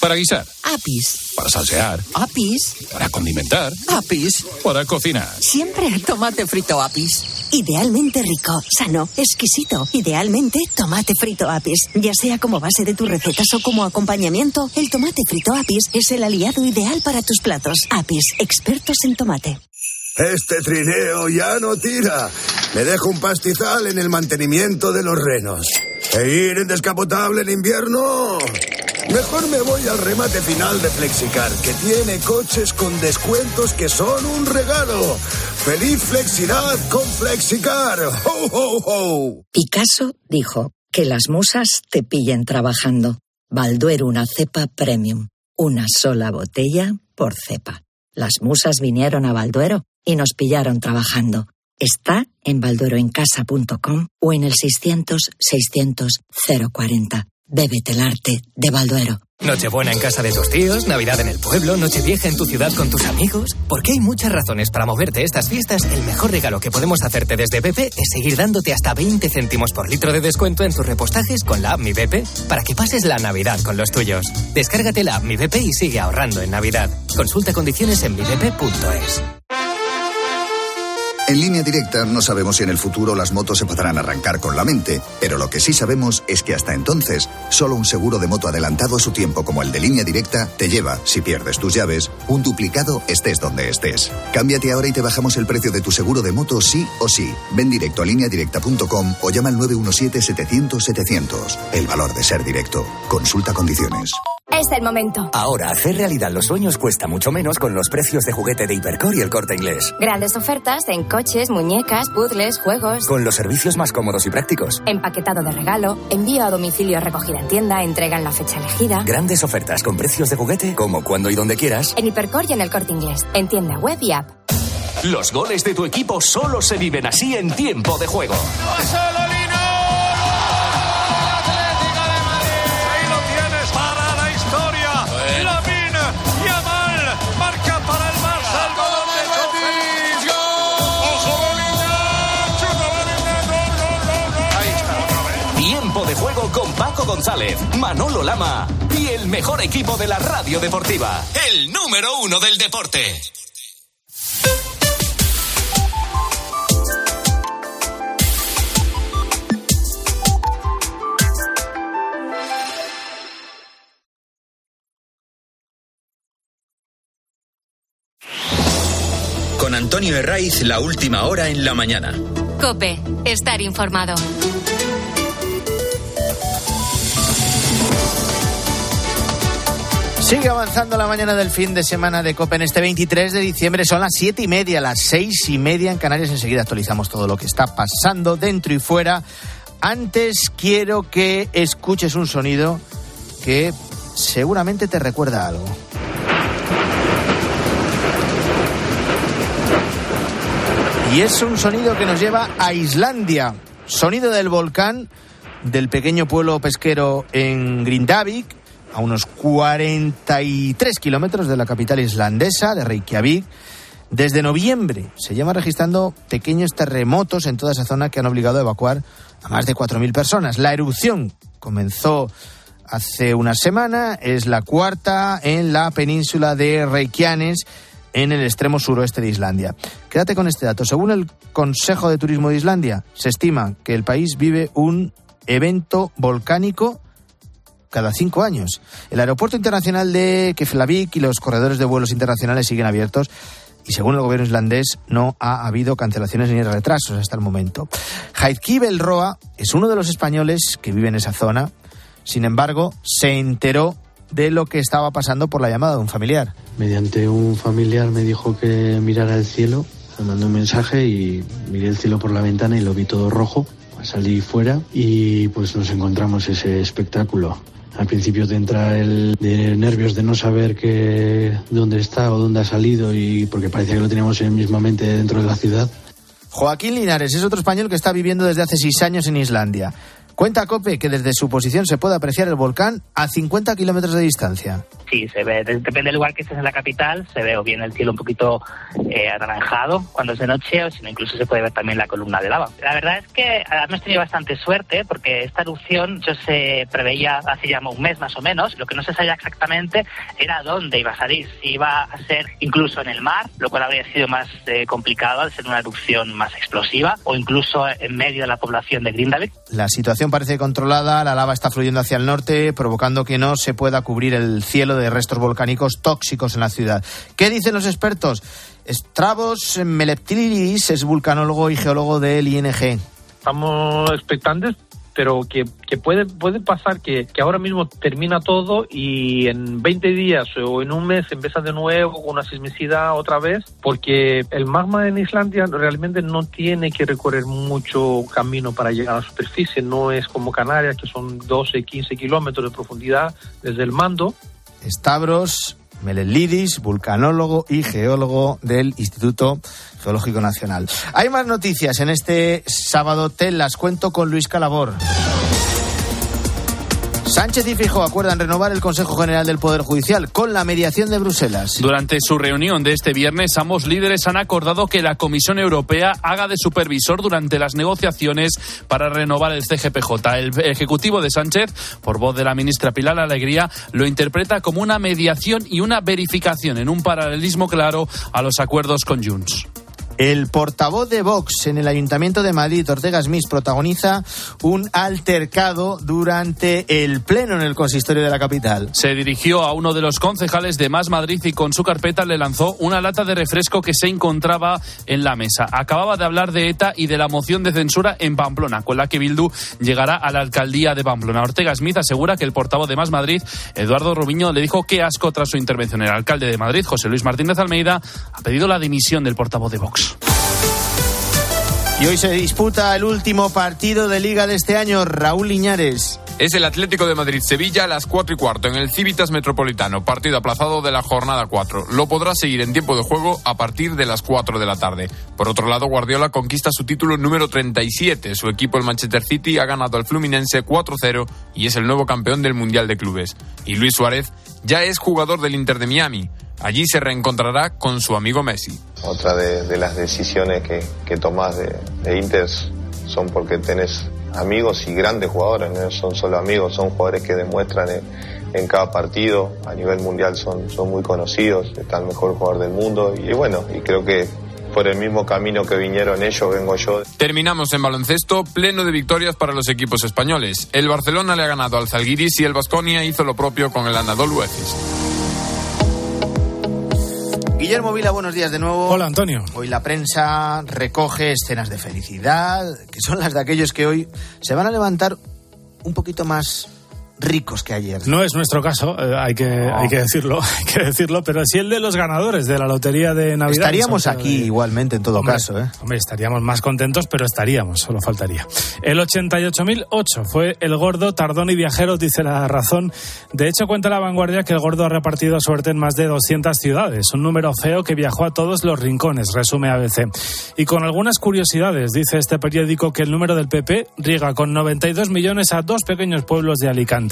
Para guisar. Apis. Para salsear. Apis. Para condimentar. Apis. Para cocinar. Siempre el tomate frito Apis. Idealmente rico, sano, exquisito. Idealmente tomate frito Apis. Ya sea como base de tus recetas o como acompañamiento, el tomate frito Apis es el aliado ideal para tus platos. Apis, expertos en tomate. Este trineo ya no tira. Me dejo un pastizal en el mantenimiento de los renos. E ir en descapotable en invierno... Mejor me voy al remate final de Flexicar, que tiene coches con descuentos que son un regalo. ¡Feliz Flexidad con Flexicar! ¡Ho, ho, ho! Picasso dijo que las musas te pillen trabajando. Balduero una cepa premium. Una sola botella por cepa. Las musas vinieron a Balduero y nos pillaron trabajando. Está en baldueroencasa.com o en el 600-600-040. Bébete el arte de Balduero. Nochebuena en casa de tus tíos, Navidad en el pueblo, Nochevieja en tu ciudad con tus amigos. Porque hay muchas razones para moverte estas fiestas. El mejor regalo que podemos hacerte desde BP es seguir dándote hasta 20 céntimos por litro de descuento en tus repostajes con la app Mi BP, para que pases la Navidad con los tuyos. Descárgate la app Mi BP y sigue ahorrando en Navidad. Consulta condiciones en mibp.es. En Línea Directa no sabemos si en el futuro las motos se podrán arrancar con la mente, pero lo que sí sabemos es que hasta entonces, solo un seguro de moto adelantado a su tiempo como el de Línea Directa te lleva, si pierdes tus llaves, un duplicado estés donde estés. Cámbiate ahora y te bajamos el precio de tu seguro de moto sí o sí. Ven directo a lineadirecta.com o llama al 917-700-700. El valor de ser directo. Consulta condiciones. es el momento. Ahora, hacer realidad los sueños cuesta mucho menos con los precios de juguete de Hipercor y el Corte Inglés. Grandes ofertas en coches, muñecas, puzzles, juegos. Con los servicios más cómodos y prácticos. Empaquetado de regalo, envío a domicilio, recogida en tienda, entrega en la fecha elegida. Grandes ofertas con precios de juguete, como cuando y donde quieras. En Hipercor y en el Corte Inglés. En tienda, web y app. Los goles de tu equipo solo se viven así en Tiempo de Juego. De Juego con Paco González, Manolo Lama y el mejor equipo de la radio deportiva. El número uno del deporte. Con Antonio Herraiz, la última hora en la mañana. COPE, estar informado. Sigue avanzando la mañana del fin de semana de COPE en este 23 de diciembre. Son las 7:30, las 6:30 en Canarias. Enseguida actualizamos todo lo que está pasando dentro y fuera. Antes quiero que escuches un sonido que seguramente te recuerda a algo. Y es un sonido que nos lleva a Islandia. Sonido del volcán del pequeño pueblo pesquero en Grindavik, a unos 43 kilómetros de la capital islandesa, de Reykjavik. Desde noviembre se llevan registrando pequeños terremotos en toda esa zona que han obligado a evacuar a más de 4.000 personas. La erupción comenzó hace una semana, es la cuarta en la península de Reykjanes, en el extremo suroeste de Islandia. Quédate con este dato. Según el Consejo de Turismo de Islandia, se estima que el país vive un evento volcánico cada 5 años. El aeropuerto internacional de Keflavik y los corredores de vuelos internacionales siguen abiertos y, según el gobierno islandés, no ha habido cancelaciones ni retrasos hasta el momento. Jaizkib el Roa es uno de los españoles que vive en esa zona. Sin embargo, se enteró de lo que estaba pasando por la llamada de un familiar. Mediante un familiar me dijo que mirara el cielo. Me mandó un mensaje y miré el cielo por la ventana y lo vi todo rojo. Salí fuera y pues nos encontramos ese espectáculo. Al principio te entra el de nervios de no saber dónde está o dónde ha salido, y porque parecía que lo teníamos mismamente dentro de la ciudad. Joaquín Linares es otro español que está viviendo desde hace 6 años en Islandia. Cuenta COPE que desde su posición se puede apreciar el volcán a 50 kilómetros de distancia. Sí, se ve, depende del lugar que estés en la capital, se ve o bien el cielo un poquito anaranjado cuando es de noche, o sino incluso se puede ver también la columna de lava. La verdad es que hemos tenido bastante suerte, porque esta erupción yo se preveía hace ya un mes más o menos. Lo que no se sabía exactamente era dónde iba a salir, si iba a ser incluso en el mar, lo cual habría sido más complicado al ser una erupción más explosiva, o incluso en medio de la población de Grindavik. La situación parece controlada, la lava está fluyendo hacia el norte, provocando que no se pueda cubrir el cielo de restos volcánicos tóxicos en la ciudad. ¿Qué dicen los expertos? Stravos Meleptiris es vulcanólogo y geólogo del ING. Estamos expectantes, pero que puede pasar que ahora mismo termina todo y en 20 días o en un mes empieza de nuevo con una sismicidad otra vez, porque el magma en Islandia realmente no tiene que recorrer mucho camino para llegar a la superficie. No es como Canarias, que son 12-15 kilómetros de profundidad desde el manto. Stavros Melelidis, vulcanólogo y geólogo del Instituto Geológico Nacional. Hay más noticias en este sábado, te las cuento con Luis Calabor. Sánchez y Feijóo acuerdan renovar el Consejo General del Poder Judicial con la mediación de Bruselas. Durante su reunión de este viernes, ambos líderes han acordado que la Comisión Europea haga de supervisor durante las negociaciones para renovar el CGPJ. El Ejecutivo de Sánchez, por voz de la ministra Pilar Alegría, lo interpreta como una mediación y una verificación, en un paralelismo claro a los acuerdos con Junts. El portavoz de Vox en el Ayuntamiento de Madrid, Ortega Smith, protagoniza un altercado durante el pleno en el consistorio de la capital. Se dirigió a uno de los concejales de Más Madrid y con su carpeta le lanzó una lata de refresco que se encontraba en la mesa. Acababa de hablar de ETA y de la moción de censura en Pamplona, con la que Bildu llegará a la alcaldía de Pamplona. Ortega Smith asegura que el portavoz de Más Madrid, Eduardo Rubiño, le dijo qué asco tras su intervención. El alcalde de Madrid, José Luis Martínez Almeida, ha pedido la dimisión del portavoz de Vox. Y hoy se disputa el último partido de Liga de este año, Raúl Iñares. Es el Atlético de Madrid-Sevilla a las 4:15 en el Civitas Metropolitano, partido aplazado de la jornada 4. Lo podrá seguir en tiempo de juego a partir de las 4 de la tarde. Por otro lado, Guardiola conquista su título número 37. Su equipo, el Manchester City, ha ganado al Fluminense 4-0 y es el nuevo campeón del Mundial de Clubes. Y Luis Suárez ya es jugador del Inter de Miami. Allí se reencontrará con su amigo Messi. Otra de las decisiones que tomás de Inter son porque tenés amigos y grandes jugadores, no son solo amigos, son jugadores que demuestran en cada partido, a nivel mundial son muy conocidos, está el mejor jugador del mundo y bueno, y creo que por el mismo camino que vinieron ellos, vengo yo. Terminamos en baloncesto, pleno de victorias para los equipos españoles. El Barcelona le ha ganado al Zalgiris y el Baskonia hizo lo propio con el Anadolu Efes. Guillermo Vila, buenos días de nuevo. Hola, Antonio. Hoy la prensa recoge escenas de felicidad, que son las de aquellos que hoy se van a levantar un poquito más ricos que ayer. No es nuestro caso, hay que decirlo, pero sí el de los ganadores de la lotería de Navidad. Estaríamos aquí igualmente en todo caso. Hombre, estaríamos más contentos, pero estaríamos, solo faltaría. El 88.008 fue el gordo, tardón y viajeros, dice La Razón. De hecho, cuenta La Vanguardia que el gordo ha repartido suerte en más de 200 ciudades, un número feo que viajó a todos los rincones, resume ABC. Y con algunas curiosidades, dice este periódico que el número del PP riega con 92 millones a dos pequeños pueblos de Alicante.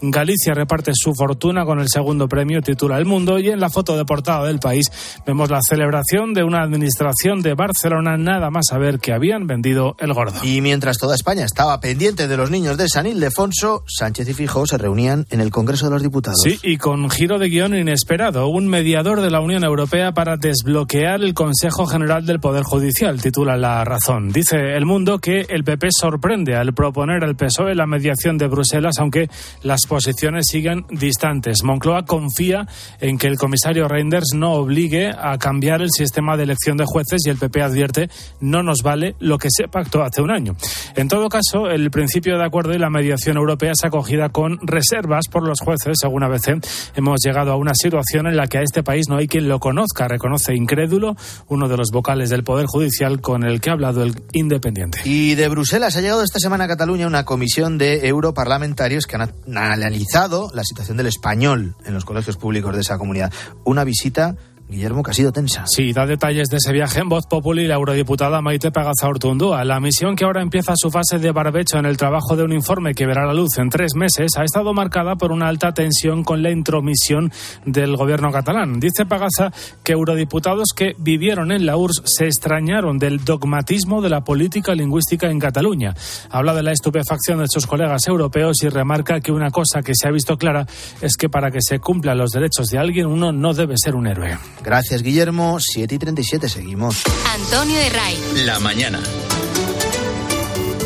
Galicia reparte su fortuna con el segundo premio, titula El Mundo, y en la foto de portada del País vemos la celebración de una administración de Barcelona nada más saber que habían vendido el gordo. Y mientras toda España estaba pendiente de los niños de San Ildefonso, Sánchez y Feijóo se reunían en el Congreso de los Diputados. Sí, y con giro de guión inesperado, un mediador de la Unión Europea para desbloquear el Consejo General del Poder Judicial, titula La Razón. Dice El Mundo que el PP sorprende al proponer al PSOE la mediación de Bruselas, aunque las posiciones siguen distantes. Moncloa confía en que el comisario Reynders no obligue a cambiar el sistema de elección de jueces y el PP advierte no nos vale lo que se pactó hace un año. En todo caso, el principio de acuerdo y la mediación europea es acogida con reservas por los jueces. Según ABC, hemos llegado a una situación en la que a este país no hay quien lo conozca, reconoce incrédulo uno de los vocales del Poder Judicial con el que ha hablado el Independiente. Y de Bruselas ha llegado esta semana a Cataluña una comisión de europarlamentarios que han analizado la situación del español en los colegios públicos de esa comunidad. Una visita, Guillermo, que ha sido tensa. Sí, da detalles de ese viaje en Voz Populi la eurodiputada Maite Pagazaurtundúa. La misión, que ahora empieza su fase de barbecho en el trabajo de un informe que verá la luz en 3 meses, ha estado marcada por una alta tensión con la intromisión del gobierno catalán. Dice Pagaza que eurodiputados que vivieron en la URSS se extrañaron del dogmatismo de la política lingüística en Cataluña. Habla de la estupefacción de sus colegas europeos y remarca que una cosa que se ha visto clara es que para que se cumplan los derechos de alguien uno no debe ser un héroe. Gracias, Guillermo. 7:37, seguimos. Antonio Herraiz. La mañana.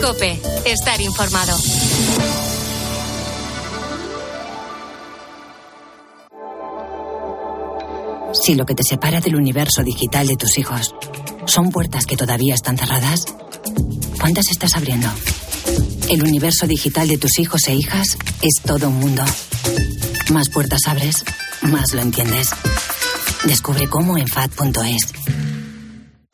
COPE. Estar informado. Si lo que te separa del universo digital de tus hijos son puertas que todavía están cerradas, ¿cuántas estás abriendo? El universo digital de tus hijos e hijas es todo un mundo. Más puertas abres, más lo entiendes. Descubre cómo en FAD.es.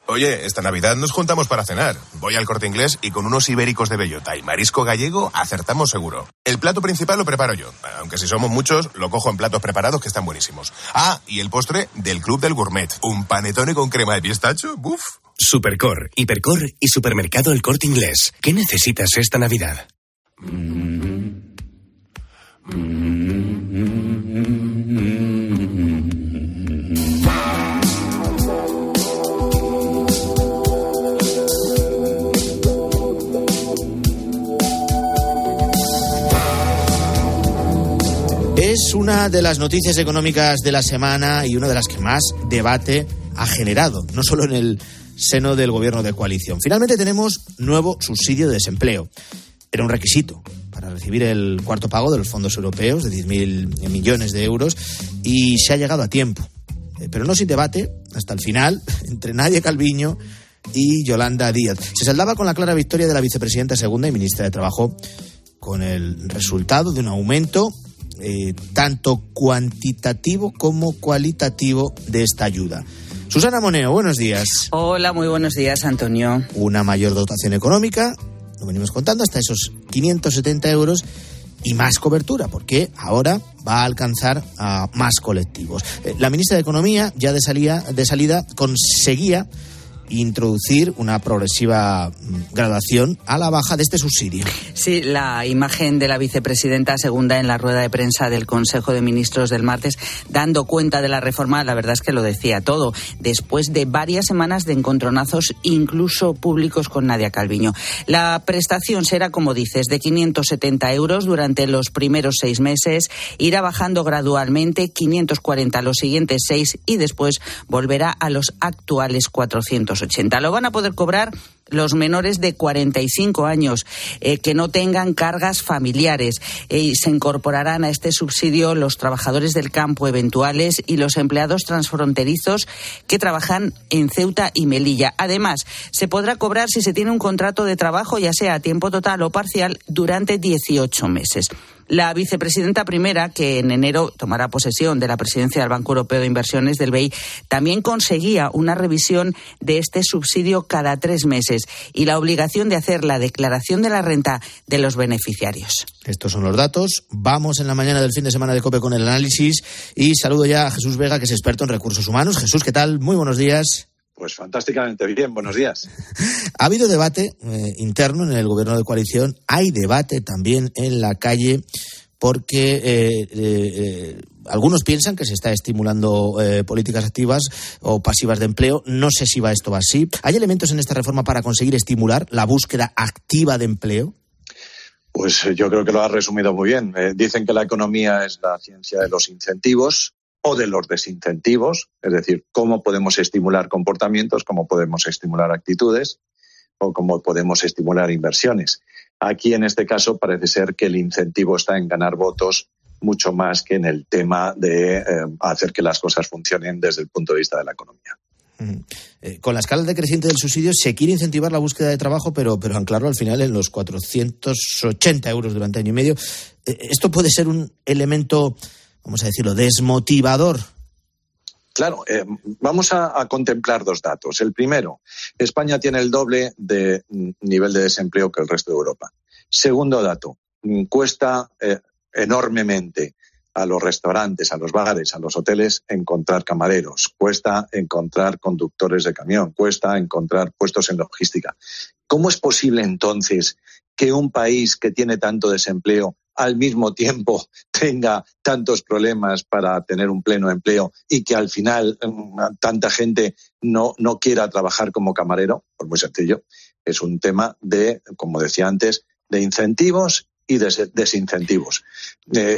Oye, esta Navidad nos juntamos para cenar. Voy al Corte Inglés y con unos ibéricos de bellota y marisco gallego acertamos seguro. El plato principal lo preparo yo, aunque si somos muchos lo cojo en platos preparados que están buenísimos. Ah, y el postre del Club del Gourmet. Un panetone con crema de pistacho, ¡buf! Supercor, Hipercor y Supermercado El Corte Inglés. ¿Qué necesitas esta Navidad? Es una de las noticias económicas de la semana y una de las que más debate ha generado, no solo en el seno del gobierno de coalición. Finalmente tenemos nuevo subsidio de desempleo. Era un requisito para recibir el cuarto pago de los fondos europeos de 10.000 millones de euros y se ha llegado a tiempo. Pero no sin debate, hasta el final, entre Nadia Calviño y Yolanda Díaz. Se saldaba con la clara victoria de la vicepresidenta segunda y ministra de Trabajo, con el resultado de un aumento tanto cuantitativo como cualitativo de esta ayuda. Susana Moneo, buenos días. Hola, muy buenos días, Antonio. Una mayor dotación económica, lo venimos contando, hasta esos 570 euros y más cobertura, porque ahora va a alcanzar a más colectivos. La ministra de Economía ya de salida conseguía introducir una progresiva gradación a la baja de este subsidio. Sí, la imagen de la vicepresidenta segunda en la rueda de prensa del Consejo de Ministros del martes, dando cuenta de la reforma, la verdad es que lo decía todo, después de varias semanas de encontronazos, incluso públicos, con Nadia Calviño. La prestación será, como dices, de 570 euros durante los primeros 6 meses, irá bajando gradualmente, 540 los siguientes 6 y después volverá a los actuales 400. Lo van a poder cobrar los menores de 45 años que no tengan cargas familiares. Se incorporarán a este subsidio los trabajadores del campo eventuales y los empleados transfronterizos que trabajan en Ceuta y Melilla. Además, se podrá cobrar si se tiene un contrato de trabajo, ya sea a tiempo total o parcial, durante 18 meses. La vicepresidenta primera, que en enero tomará posesión de la presidencia del Banco Europeo de Inversiones, del BEI, también conseguía una revisión de este subsidio cada 3 meses y la obligación de hacer la declaración de la renta de los beneficiarios. Estos son los datos. Vamos en la mañana del fin de semana de COPE con el análisis y saludo ya a Jesús Vega, que es experto en recursos humanos. Jesús, ¿qué tal? Muy buenos días. Pues fantásticamente bien, buenos días. Ha habido debate interno en el gobierno de coalición, hay debate también en la calle, porque algunos piensan que se está estimulando políticas activas o pasivas de empleo. No sé si va esto así. ¿Hay elementos en esta reforma para conseguir estimular la búsqueda activa de empleo? Pues yo creo que lo has resumido muy bien. Dicen que la economía es la ciencia de los incentivos o de los desincentivos, es decir, cómo podemos estimular comportamientos, cómo podemos estimular actitudes o cómo podemos estimular inversiones. Aquí, en este caso, parece ser que el incentivo está en ganar votos mucho más que en el tema de hacer que las cosas funcionen desde el punto de vista de la economía. Con la escala decreciente del subsidio se quiere incentivar la búsqueda de trabajo, pero anclarlo al final en los 480 euros durante año y medio. ¿Esto puede ser un elemento, vamos a decirlo, desmotivador? Claro, vamos a contemplar 2 datos. El primero, España tiene el doble de nivel de desempleo que el resto de Europa. Segundo dato, cuesta enormemente a los restaurantes, a los bares, a los hoteles encontrar camareros, cuesta encontrar conductores de camión, cuesta encontrar puestos en logística. ¿Cómo es posible entonces que un país que tiene tanto desempleo al mismo tiempo tenga tantos problemas para tener un pleno empleo y que al final tanta gente no quiera trabajar como camarero? Pues muy sencillo, es un tema de, como decía antes, de incentivos y de desincentivos.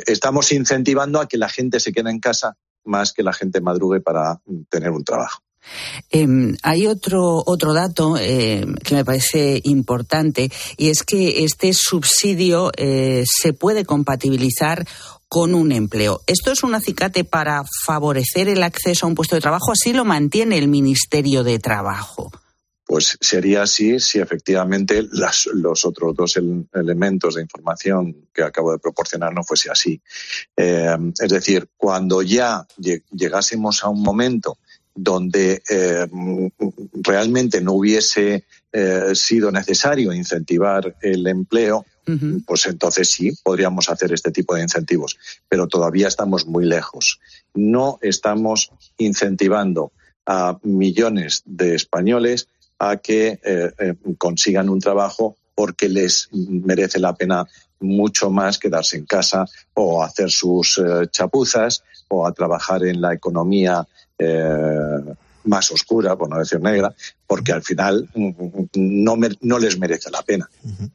Estamos incentivando a que la gente se quede en casa más que la gente madrugue para tener un trabajo. Hay otro dato que me parece importante, y es que este subsidio se puede compatibilizar con un empleo. ¿Esto es un acicate para favorecer el acceso a un puesto de trabajo? Así lo mantiene el Ministerio de Trabajo. Pues sería así si efectivamente los otros 2 elementos de información que acabo de proporcionar no fuese así. Es decir, cuando ya llegásemos a un momento donde realmente no hubiese sido necesario incentivar el empleo, uh-huh, pues entonces sí podríamos hacer este tipo de incentivos. Pero todavía estamos muy lejos. No estamos incentivando a millones de españoles a que consigan un trabajo, porque les merece la pena mucho más quedarse en casa o hacer sus chapuzas o a trabajar en la economía más oscura, por no decir negra, porque al final no les merece la pena. Uh-huh.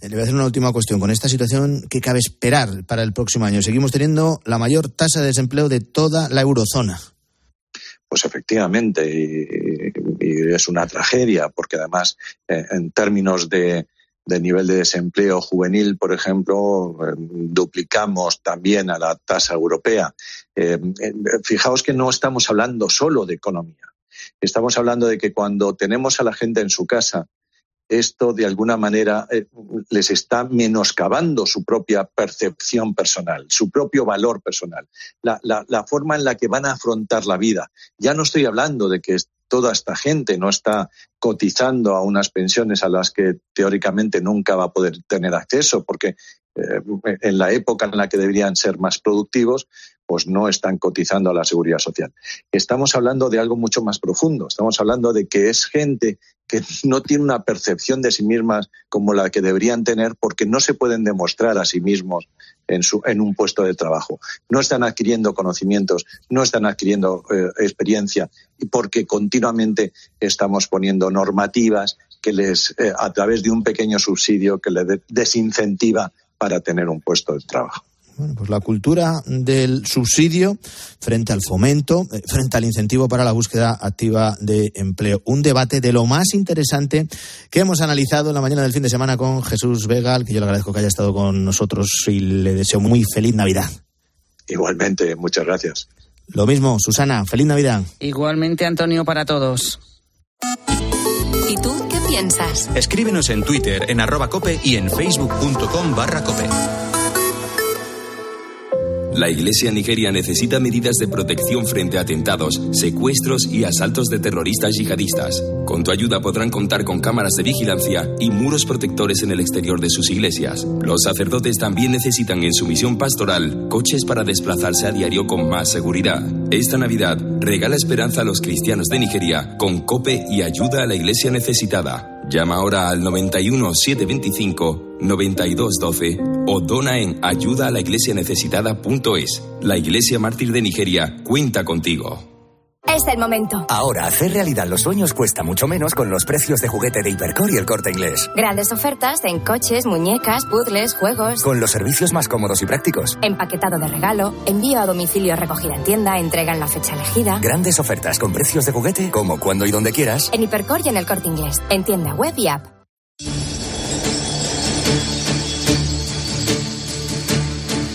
Le voy a hacer una última cuestión. Con esta situación, ¿qué cabe esperar para el próximo año? Seguimos teniendo la mayor tasa de desempleo de toda la eurozona. Pues efectivamente, y y es una tragedia porque además en términos de nivel de desempleo juvenil, por ejemplo, duplicamos también a la tasa europea. Fijaos que no estamos hablando solo de economía. Estamos hablando de que cuando tenemos a la gente en su casa, esto de alguna manera les está menoscabando su propia percepción personal, su propio valor personal, la forma en la que van a afrontar la vida. Ya no estoy hablando de que toda esta gente no está cotizando a unas pensiones a las que teóricamente nunca va a poder tener acceso, porque en la época en la que deberían ser más productivos, pues no están cotizando a la seguridad social. Estamos hablando de algo mucho más profundo. Estamos hablando de que es gente que no tiene una percepción de sí mismas como la que deberían tener porque no se pueden demostrar a sí mismos en un puesto de trabajo. No están adquiriendo conocimientos, no están adquiriendo experiencia porque continuamente estamos poniendo normativas que les a través de un pequeño subsidio que les desincentiva para tener un puesto de trabajo. Bueno, pues la cultura del subsidio frente al fomento, frente al incentivo para la búsqueda activa de empleo. Un debate de lo más interesante que hemos analizado en la mañana del fin de semana con Jesús Vega, al que yo le agradezco que haya estado con nosotros y le deseo muy feliz Navidad. Igualmente, muchas gracias. Lo mismo, Susana, feliz Navidad. Igualmente, Antonio, para todos. ¿Y tú qué piensas? Escríbenos en Twitter, en @cope y en facebook.com/cope. La Iglesia Nigeria necesita medidas de protección frente a atentados, secuestros y asaltos de terroristas yihadistas. Con tu ayuda podrán contar con cámaras de vigilancia y muros protectores en el exterior de sus iglesias. Los sacerdotes también necesitan en su misión pastoral coches para desplazarse a diario con más seguridad. Esta Navidad regala esperanza a los cristianos de Nigeria con COPE y ayuda a la Iglesia necesitada. Llama ahora al 91 725 9212 o dona en ayudaalaiglesianecesitada.es. La Iglesia Mártir de Nigeria cuenta contigo. Es el momento. Ahora, hacer realidad los sueños cuesta mucho menos con los precios de juguete de Hipercor y el Corte Inglés. Grandes ofertas en coches, muñecas, puzzles, juegos. Con los servicios más cómodos y prácticos. Empaquetado de regalo, envío a domicilio, recogida en tienda, entrega en la fecha elegida. Grandes ofertas con precios de juguete, como, cuando y donde quieras. En Hipercor y en el Corte Inglés. En tienda, web y app.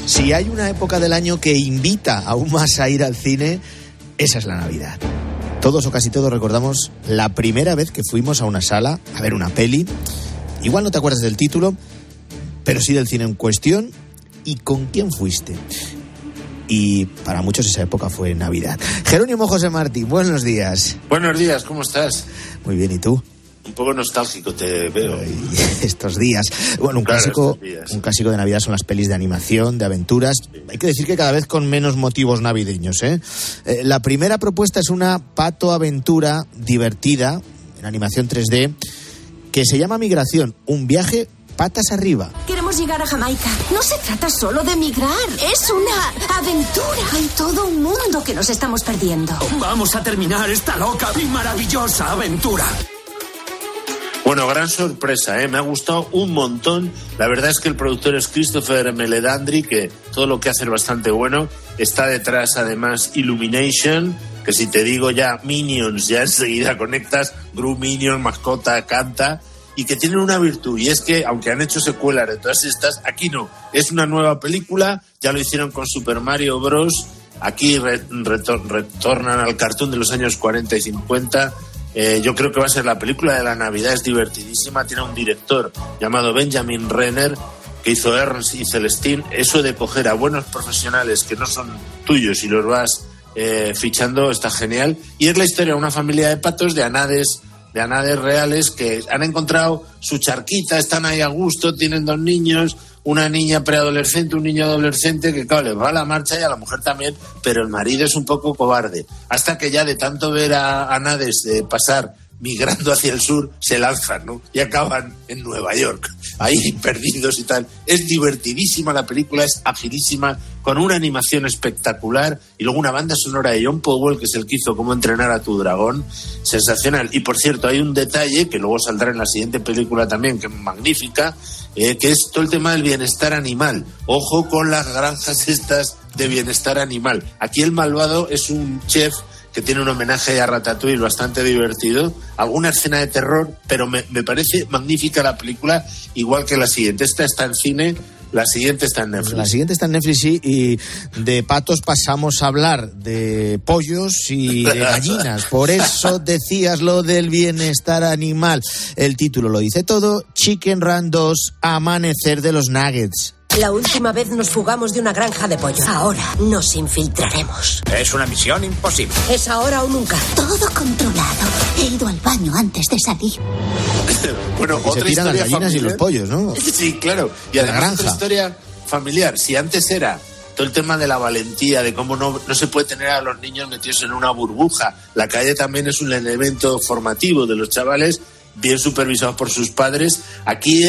Si hay una época del año que invita aún más a ir al cine, esa es la Navidad. Todos o casi todos recordamos la primera vez que fuimos a una sala a ver una peli. Igual no te acuerdas del título, pero sí del cine en cuestión y con quién fuiste. Y para muchos esa época fue Navidad. Jerónimo José Martín, buenos días. Buenos días, ¿cómo estás? Muy bien, ¿y tú? Un poco nostálgico te veo. Ay, estos días. Bueno, un clásico de Navidad son las pelis de animación, de aventuras. Sí. Hay que decir que cada vez con menos motivos navideños, ¿eh? La primera propuesta es una pato-aventura divertida, en animación 3D, que se llama Migración, un viaje patas arriba. Queremos llegar a Jamaica. No se trata solo de migrar, es una aventura. Hay todo un mundo que nos estamos perdiendo. Vamos a terminar esta loca y maravillosa aventura. Bueno, gran sorpresa, ¿eh? Me ha gustado un montón. La verdad es que el productor es Christopher Meledandri, que todo lo que hace es bastante bueno. Está detrás, además, Illumination, que si te digo ya Minions, ya enseguida conectas. Gru, Minion, mascota, canta. Y que tienen una virtud, y es que, aunque han hecho secuelas de todas estas, aquí no. Es una nueva película, ya lo hicieron con Super Mario Bros. Aquí retornan al cartoon de los años 40 y 50... Yo creo que va a ser la película de la Navidad. Es divertidísima, tiene un director llamado Benjamin Renner, que hizo Ernst y Celestine. Eso de coger a buenos profesionales que no son tuyos y los vas fichando está genial. Y es la historia de una familia de patos, de anades reales, que han encontrado su charquita, están ahí a gusto, tienen dos niños, una niña preadolescente, un niño adolescente, que claro, les va a la marcha y a la mujer también, pero el marido es un poco cobarde, hasta que ya de tanto ver a anades pasar migrando hacia el sur, se lanzan, ¿no? Y acaban en Nueva York, ahí perdidos y tal. Es divertidísima la película, es agilísima, con una animación espectacular y luego una banda sonora de John Powell, que es el que hizo Cómo entrenar a tu dragón, sensacional. Y por cierto, hay un detalle que luego saldrá en la siguiente película también, que es magnífica, que es todo el tema del bienestar animal. Ojo con las granjas estas de bienestar animal. Aquí el malvado es un chef que tiene un homenaje a Ratatouille bastante divertido, alguna escena de terror, pero me parece magnífica la película, igual que la siguiente. Esta está en cine, la siguiente está en Netflix. La siguiente está en Netflix, sí, y de patos pasamos a hablar de pollos y de gallinas. Por eso decías lo del bienestar animal. El título lo dice todo: Chicken Run 2, amanecer de los nuggets. La última vez nos fugamos de una granja de pollo. Ahora nos infiltraremos. Es una misión imposible. Es ahora o nunca. Todo controlado. He ido al baño antes de salir. Bueno, otra se tiran las gallinas familiar. Y los pollos, ¿no? Sí, claro. Y además otra historia familiar. Si antes era todo el tema de la valentía, de cómo no se puede tener a los niños metidos en una burbuja. La calle también es un elemento formativo de los chavales, bien supervisados por sus padres. Aquí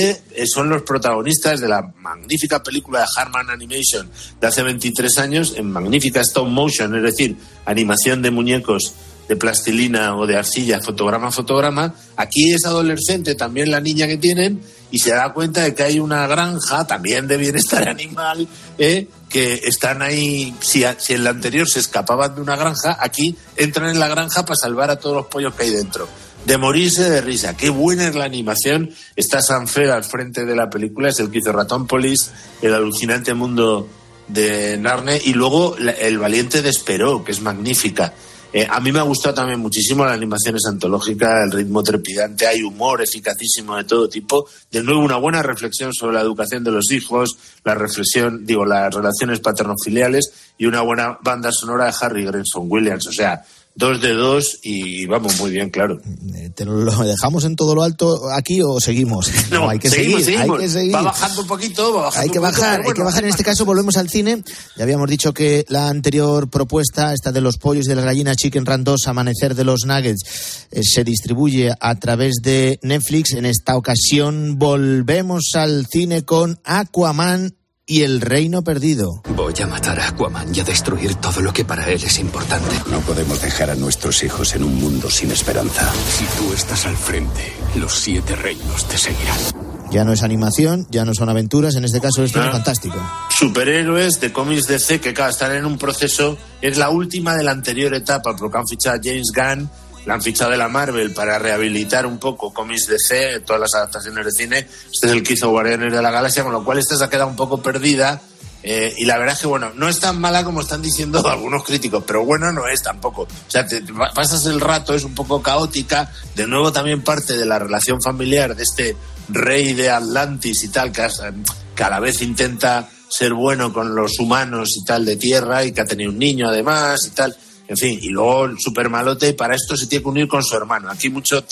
son los protagonistas de la magnífica película de Harman Animation de hace 23 años, en magnífica stop motion, es decir, animación de muñecos de plastilina o de arcilla, fotograma a fotograma. Aquí es adolescente también la niña que tienen y se da cuenta de que hay una granja también de bienestar animal, que están ahí. Si en la anterior se escapaban de una granja, aquí entran en la granja para salvar a todos los pollos que hay dentro. De morirse de risa. Qué buena es la animación. Está Sanfer al frente de la película, es el que hizo Ratónpolis, El alucinante mundo de Narnia, y luego El valiente de Speró, que es magnífica. A mí me ha gustado también muchísimo. La animación es antológica, el ritmo trepidante, hay humor eficacísimo de todo tipo. De nuevo, una buena reflexión sobre la educación de los hijos, las relaciones paterno-filiales, y una buena banda sonora de Harry Gregson Williams. O sea, 2 de 2 y vamos muy bien, claro. ¿Te lo dejamos en todo lo alto aquí o seguimos? No, hay que seguimos. Hay que seguir. Va bajando un poquito, hay que bajar. En este caso volvemos al cine. Ya habíamos dicho que la anterior propuesta, esta de los pollos y de las gallinas, Chicken Run 2, amanecer de los nuggets, se distribuye a través de Netflix. En esta ocasión volvemos al cine con Aquaman y el reino perdido. Voy a matar a Aquaman y a destruir todo lo que para él es importante. No podemos dejar a nuestros hijos en un mundo sin esperanza. Si tú estás al frente, los 7 reinos te seguirán. Ya no es animación, ya no son aventuras, en este caso es fantástico. Superhéroes de cómics DC que están en un proceso, es la última de la anterior etapa, porque han fichado a James Gunn, la han fichado de la Marvel para rehabilitar un poco cómics DC, todas las adaptaciones de cine. Este es el que hizo Guardianes de la Galaxia, con lo cual esta se ha quedado un poco perdida, y la verdad es que, bueno, no es tan mala como están diciendo algunos críticos, pero bueno, no es tampoco. O sea, te pasas el rato, es un poco caótica. De nuevo, también parte de la relación familiar de este rey de Atlantis y tal, que a la vez intenta ser bueno con los humanos y tal de tierra, y que ha tenido un niño además y tal. En fin, y luego el supermalote, para esto se tiene que unir con su hermano. Aquí mucha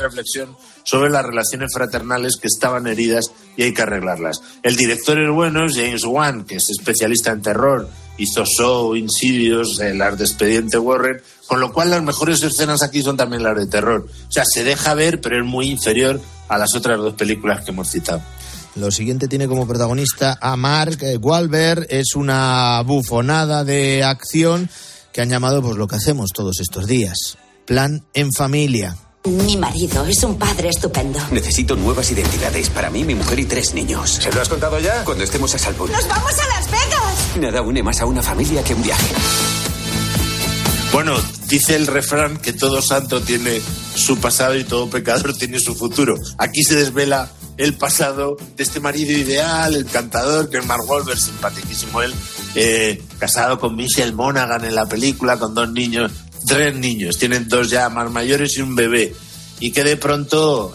reflexión sobre las relaciones fraternales que estaban heridas y hay que arreglarlas. El director es bueno, es James Wan, que es especialista en terror, hizo Saw, Insidious, las de Expediente Warren, con lo cual las mejores escenas aquí son también las de terror. O sea, se deja ver, pero es muy inferior a las otras dos películas que hemos citado. Lo siguiente tiene como protagonista a Mark Wahlberg, es una bufonada de acción que han llamado, pues, lo que hacemos todos estos días: plan en familia. Mi marido es un padre estupendo. Necesito nuevas identidades para mí, mi mujer y 3 niños. ¿Se lo has contado ya? Cuando estemos a salvo. ¡Nos vamos a Las Vegas! Nada une más a una familia que un viaje. Bueno, dice el refrán que todo santo tiene su pasado y todo pecador tiene su futuro. Aquí se desvela el pasado de este marido ideal, el cantador, que es Mark Wahlberg, simpaticísimo él, casado con Michelle Monaghan en la película, con 3 niños, tienen 2 ya más mayores y un bebé, y que de pronto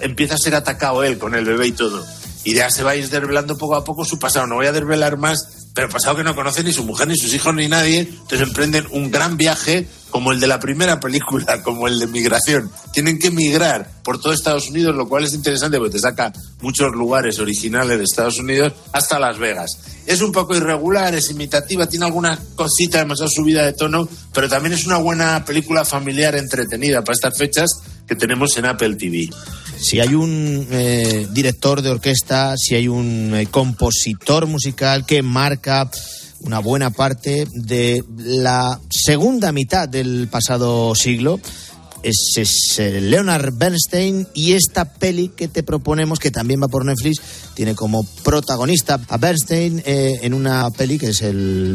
empieza a ser atacado él con el bebé y todo, y ya se va a ir desvelando poco a poco su pasado. No voy a desvelar más, pero pasado que no conoce ni su mujer, ni sus hijos, ni nadie. Entonces emprenden un gran viaje, como el de la primera película, como el de migración. Tienen que migrar por todo Estados Unidos, lo cual es interesante porque te saca muchos lugares originales de Estados Unidos, hasta Las Vegas. Es un poco irregular, es imitativa, tiene algunas cositas demasiado subida de tono, pero también es una buena película familiar entretenida para estas fechas que tenemos en Apple TV. Si hay un director de orquesta, si hay un compositor musical que marca una buena parte de la segunda mitad del pasado siglo, es Leonard Bernstein, y esta peli que te proponemos, que también va por Netflix, tiene como protagonista a Bernstein en una peli que es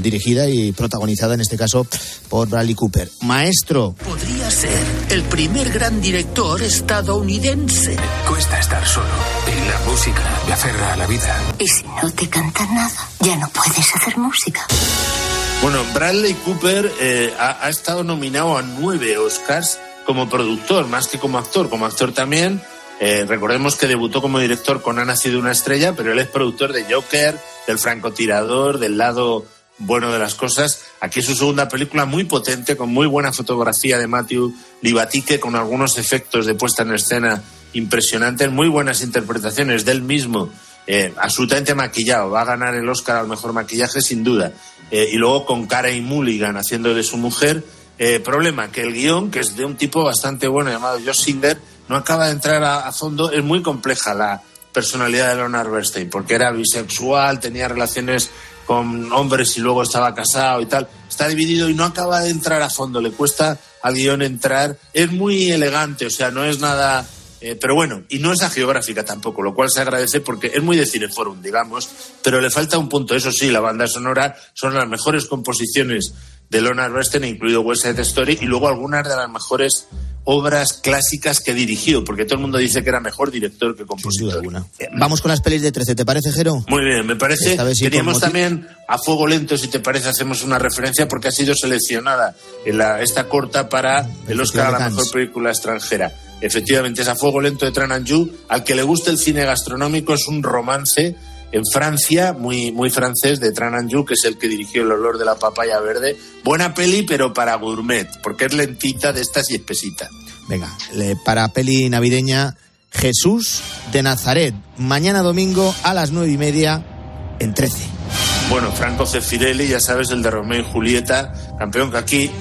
dirigida y protagonizada en este caso por Bradley Cooper. Maestro. Podría ser el primer gran director estadounidense. Cuesta estar solo y la música te aferra a la vida. Y si no te cantan nada, ya no puedes hacer música. Bueno, Bradley Cooper ha estado nominado a 9 Oscars como productor, más que como actor. Como actor también, recordemos que debutó como director con Ha nacido una estrella, pero él es productor de Joker, del francotirador, del lado bueno de las cosas. Aquí es su segunda película, muy potente, con muy buena fotografía de Matthew Libatique, con algunos efectos de puesta en escena impresionantes, muy buenas interpretaciones del mismo, absolutamente maquillado. Va a ganar el Oscar al mejor maquillaje, sin duda. Y luego con Carey Mulligan haciendo de su mujer. Problema, que el guión, que es de un tipo bastante bueno llamado Josh Singer, no acaba de entrar a fondo. Es muy compleja la personalidad de Leonard Bernstein, porque era bisexual, tenía relaciones con hombres y luego estaba casado y tal. Está dividido y no acaba de entrar a fondo, le cuesta al guión entrar. Es muy elegante, o sea, no es nada... pero bueno, y no es agiográfica tampoco, lo cual se agradece porque es muy de Cineforum, digamos, pero le falta un punto. Eso sí, la banda sonora son las mejores composiciones de Leonard Bernstein, incluido West Side Story, y luego algunas de las mejores obras clásicas que dirigió, porque todo el mundo dice que era mejor director que compositor. Vamos con las pelis de 13, ¿te parece, Jero? Muy bien, me parece. Teníamos también A Fuego Lento, si te parece, hacemos una referencia, porque ha sido seleccionada en esta corta para el Oscar a la mejor película extranjera. Efectivamente, es A Fuego Lento de Tran Anju. Al que le guste el cine gastronómico, es un romance en Francia, muy, muy francés, de Tran Anju, que es el que dirigió El olor de la papaya verde. Buena peli, pero para gourmet, porque es lentita de estas y espesita. Venga, para peli navideña, Jesús de Nazaret, mañana domingo a las 9:30 en 13. Bueno, Franco Zeffirelli, ya sabes, el de Romeo y Julieta, campeón, que aquí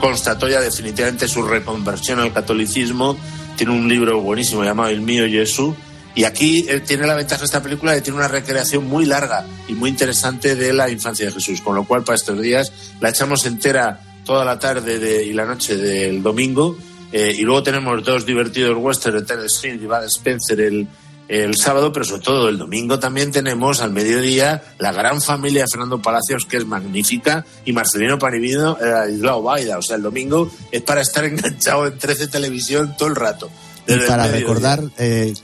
constató ya definitivamente su reconversión al catolicismo. Tiene un libro buenísimo llamado El mío Jesús, y aquí tiene la ventaja esta película de que tiene una recreación muy larga y muy interesante de la infancia de Jesús, con lo cual para estos días la echamos entera toda la tarde y la noche del domingo, y luego tenemos dos divertidos westerns de Ted Smith y Bud Spencer el sábado, pero sobre todo el domingo también tenemos al mediodía La gran familia de Fernando Palacios, que es magnífica, y Marcelino Panivino, Islao Baida. O sea, el domingo es para estar enganchado en 13 Televisión todo el rato. Y para recordar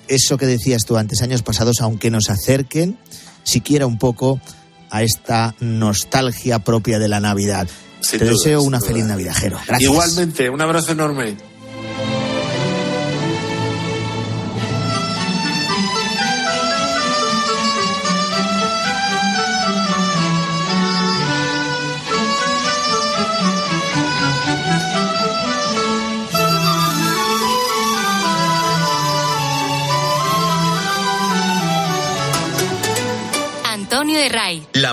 eso que decías tú antes, años pasados, aunque nos acerquen siquiera un poco a esta nostalgia propia de la Navidad. Te deseo una feliz Navidad, Jero. Gracias. Igualmente, un abrazo enorme. Antonio Herraiz. La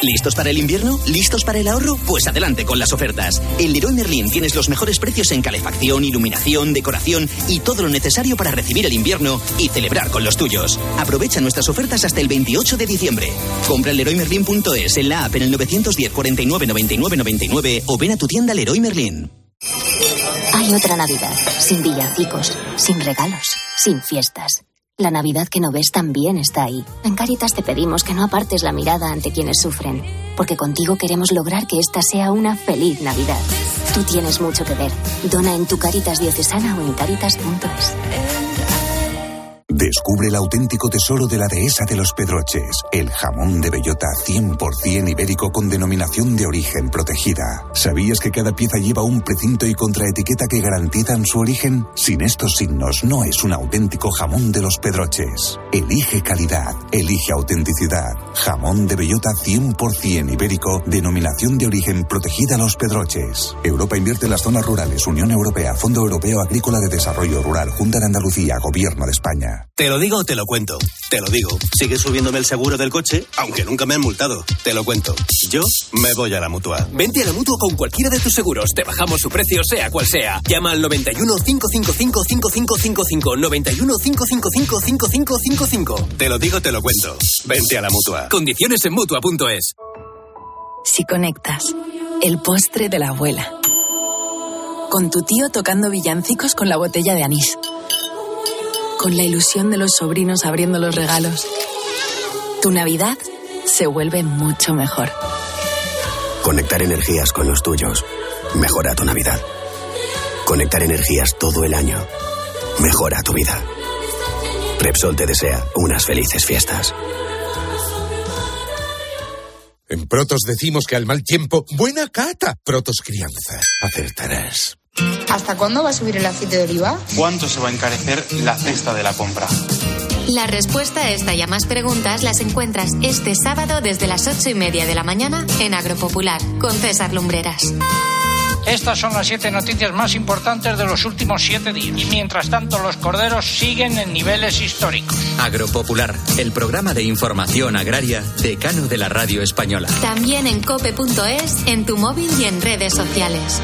¿Listos para el invierno? ¿Listos para el ahorro? Pues adelante con las ofertas. En Leroy Merlin tienes los mejores precios en calefacción, iluminación, decoración y todo lo necesario para recibir el invierno y celebrar con los tuyos. Aprovecha nuestras ofertas hasta el 28 de diciembre. Compra en leroymerlin.es, en la app, en el 910 49 99 99 o ven a tu tienda Leroy Merlin. Hay otra Navidad, sin villancicos, sin regalos, sin fiestas. La Navidad que no ves también está ahí. En Cáritas te pedimos que no apartes la mirada ante quienes sufren, porque contigo queremos lograr que esta sea una feliz Navidad. Tú tienes mucho que ver. Dona en tu Cáritas diocesana o en Cáritas.es. Descubre el auténtico tesoro de la dehesa de los Pedroches. El jamón de bellota 100% ibérico con denominación de origen protegida. ¿Sabías que cada pieza lleva un precinto y contraetiqueta que garantizan su origen? Sin estos signos no es un auténtico jamón de los Pedroches. Elige calidad, elige autenticidad. Jamón de bellota 100% ibérico, denominación de origen protegida Los Pedroches. Europa invierte en las zonas rurales. Unión Europea, Fondo Europeo Agrícola de Desarrollo Rural, Junta de Andalucía, Gobierno de España. Te lo digo o te lo cuento. Te lo digo. Sigue subiéndome el seguro del coche, aunque nunca me han multado. Te lo cuento. Yo me voy a la Mutua. Vente a la Mutua con cualquiera de tus seguros. Te bajamos su precio, sea cual sea. Llama al 91 555 5555. 91 555 5555. Te lo digo, te lo cuento. Vente a la Mutua. Condiciones en Mutua.es. Si conectas el postre de la abuela con tu tío tocando villancicos con la botella de anís, con la ilusión de los sobrinos abriendo los regalos, tu Navidad se vuelve mucho mejor. Conectar energías con los tuyos mejora tu Navidad. Conectar energías todo el año mejora tu vida. Repsol te desea unas felices fiestas. En Protos decimos que al mal tiempo, buena cata. Protos Crianza. Acertarás. ¿Hasta cuándo va a subir el aceite de oliva? ¿Cuánto se va a encarecer la cesta de la compra? La respuesta a esta y a más preguntas las encuentras este sábado desde las 8:30 de la mañana en Agropopular, con César Lumbreras. Estas son las 7 noticias más importantes de los últimos 7 días. Y mientras tanto, los corderos siguen en niveles históricos. Agropopular, el programa de información agraria decano de la radio española. También en cope.es, en tu móvil y en redes sociales.